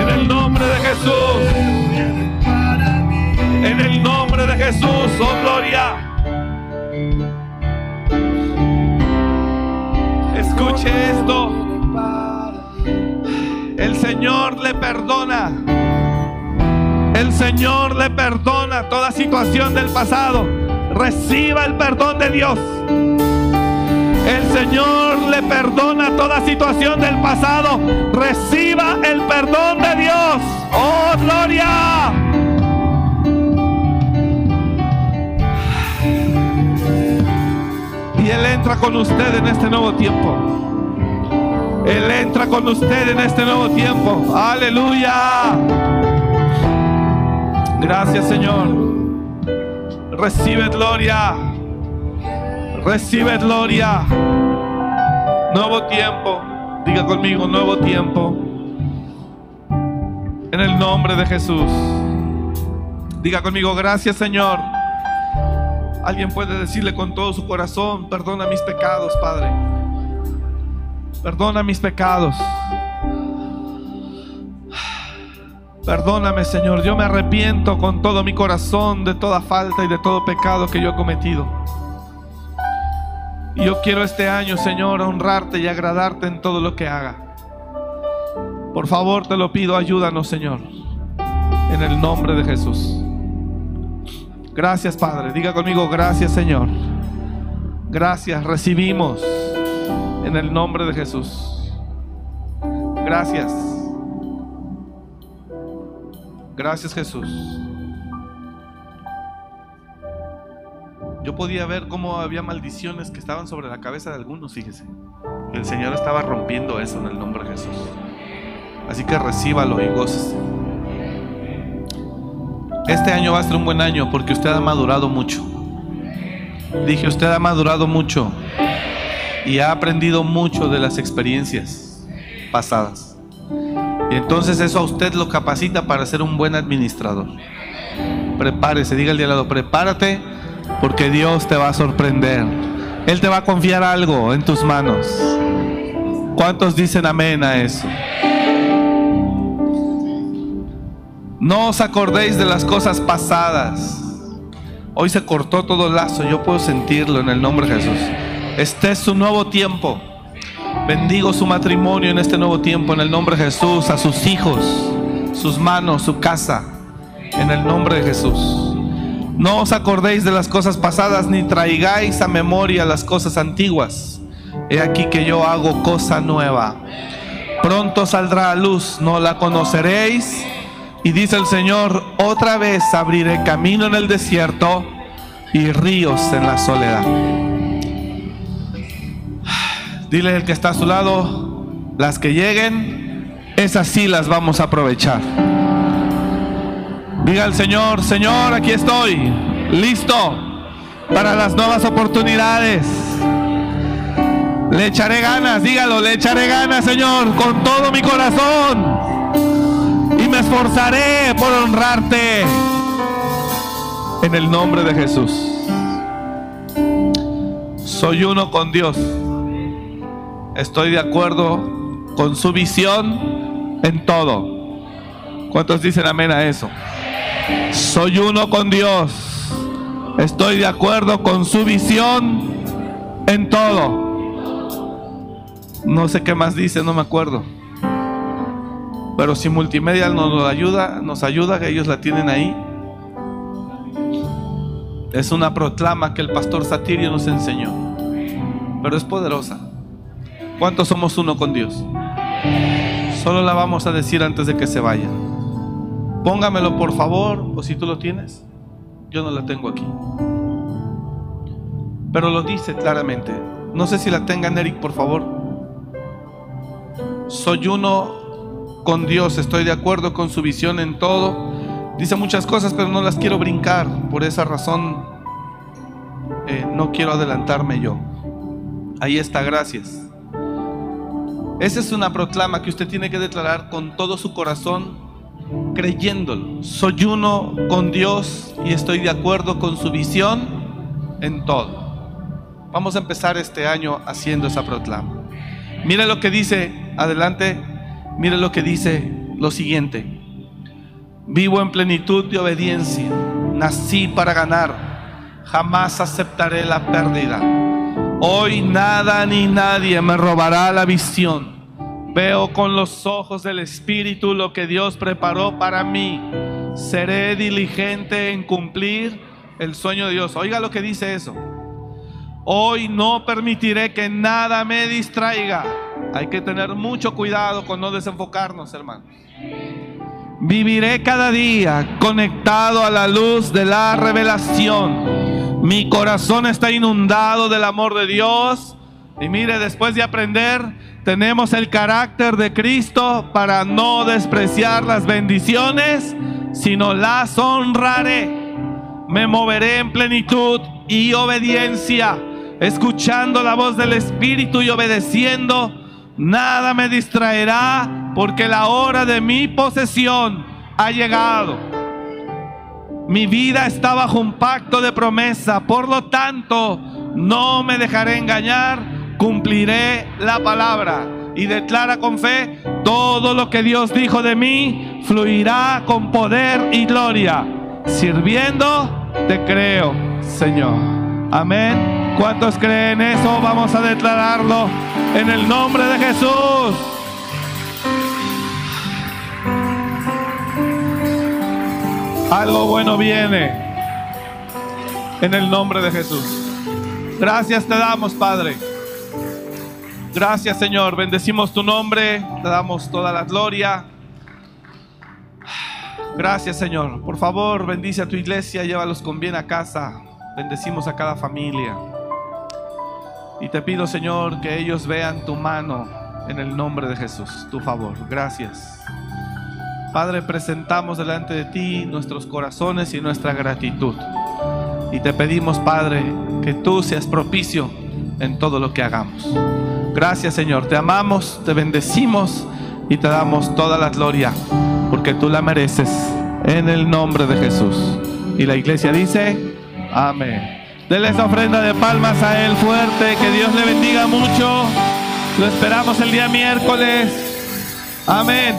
En el nombre de Jesús. En el nombre de Jesús, oh gloria. Escuche esto: el Señor le perdona. El Señor le perdona toda situación del pasado. Reciba el perdón de Dios. El Señor le perdona toda situación del pasado. Reciba el perdón de Dios. ¡Oh, gloria! Y Él entra con usted en este nuevo tiempo. Él entra con usted en este nuevo tiempo. ¡Aleluya! Gracias, Señor. Recibe gloria. Recibe gloria. Nuevo tiempo. Diga conmigo: nuevo tiempo. En el nombre de Jesús. Diga conmigo: gracias, Señor. Alguien puede decirle con todo su corazón: perdona mis pecados, Padre. Perdona mis pecados. Perdóname, Señor, yo me arrepiento con todo mi corazón de toda falta y de todo pecado que yo he cometido. Y yo quiero este año, Señor, honrarte y agradarte en todo lo que haga. Por favor, te lo pido, ayúdanos, Señor, en el nombre de Jesús. Gracias, Padre. Diga conmigo, gracias, Señor. Gracias, recibimos en el nombre de Jesús. Gracias. Gracias, Jesús. Yo podía ver cómo había maldiciones que estaban sobre la cabeza de algunos, fíjese. El Señor estaba rompiendo eso en el nombre de Jesús. Así que recíbalo y gócese. Este año va a ser un buen año porque usted ha madurado mucho. Dije, usted ha madurado mucho y ha aprendido mucho de las experiencias pasadas. Y entonces eso a usted lo capacita para ser un buen administrador. Prepárese, diga al de al lado, prepárate porque Dios te va a sorprender. Él te va a confiar algo en tus manos. ¿Cuántos dicen amén a eso? No os acordéis de las cosas pasadas. Hoy se cortó todo lazo, yo puedo sentirlo en el nombre de Jesús. Este es su nuevo tiempo. Bendigo su matrimonio en este nuevo tiempo, en el nombre de Jesús, a sus hijos, sus manos, su casa, en el nombre de Jesús. No os acordéis de las cosas pasadas, ni traigáis a memoria las cosas antiguas. He aquí que yo hago cosa nueva. Pronto saldrá a luz, no la conoceréis. Y dice el Señor, otra vez abriré camino en el desierto y ríos en la soledad. Dile al que está a su lado, las que lleguen, esas sí las vamos a aprovechar. Diga al Señor, Señor, aquí estoy, listo para las nuevas oportunidades. Le echaré ganas, dígalo, le echaré ganas, Señor, con todo mi corazón. Y me esforzaré por honrarte en el nombre de Jesús. Soy uno con Dios. Estoy de acuerdo con su visión en todo. ¿Cuántos dicen amén a eso? Soy uno con Dios. Estoy de acuerdo con su visión en todo. No sé qué más dice, no me acuerdo. Pero si Multimedia nos ayuda, que ellos la tienen ahí. Es una proclama que el pastor Satirio nos enseñó. Pero es poderosa. ¿Cuántos somos uno con Dios? Solo la vamos a decir antes de que se vaya. Póngamelo por favor, o si tú lo tienes. Yo no la tengo aquí. Pero lo dice claramente. No sé si la tengan, Eric, por favor. Soy uno con Dios, estoy de acuerdo con su visión en todo. Dice muchas cosas, pero no las quiero brincar. Por esa razón no quiero adelantarme yo. Ahí está, gracias. Esa es una proclama que usted tiene que declarar con todo su corazón, creyéndolo. Soy uno con Dios y estoy de acuerdo con su visión en todo. Vamos a empezar este año haciendo esa proclama. Mira lo que dice, adelante. Mire lo que dice lo siguiente. Vivo en plenitud de obediencia. Nací para ganar. Jamás aceptaré la pérdida. Hoy nada ni nadie me robará la visión. Veo con los ojos del Espíritu lo que Dios preparó para mí. Seré diligente en cumplir el sueño de Dios. Oiga lo que dice eso. Hoy no permitiré que nada me distraiga. Hay que tener mucho cuidado con no desenfocarnos, hermanos. Viviré cada día conectado a la luz de la revelación. Mi corazón está inundado del amor de Dios. Y mire, después de aprender, tenemos el carácter de Cristo para no despreciar las bendiciones, sino las honraré. Me moveré en plenitud y obediencia, escuchando la voz del Espíritu y obedeciendo. Nada me distraerá porque la hora de mi posesión ha llegado. Mi vida está bajo un pacto de promesa, por lo tanto, no me dejaré engañar, cumpliré la palabra. y declara con fe: todo lo que Dios dijo de mí fluirá con poder y gloria. Sirviendo, te creo, Señor. Amén. ¿Cuántos creen eso? Vamos a declararlo en el nombre de Jesús. Algo bueno viene en el nombre de Jesús. Gracias te damos, Padre. Gracias, Señor. Bendecimos tu nombre. Te damos toda la gloria. Gracias, Señor. Por favor, bendice a tu iglesia. Llévalos con bien a casa. Bendecimos a cada familia. Y te pido, Señor, que ellos vean tu mano en el nombre de Jesús. Tu favor. Gracias. Padre, presentamos delante de ti nuestros corazones y nuestra gratitud. Y te pedimos, Padre, que tú seas propicio en todo lo que hagamos. Gracias, Señor. Te amamos, te bendecimos y te damos toda la gloria, porque tú la mereces, en el nombre de Jesús. Y la iglesia dice: amén. Denle esa ofrenda de palmas a él fuerte. Que Dios le bendiga mucho. Lo esperamos el día miércoles. Amén.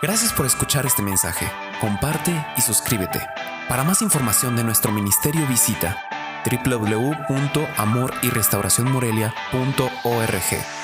Gracias por escuchar este mensaje. Comparte y suscríbete. Para más información de nuestro ministerio visita www.amoryrestauracionmorelia.org.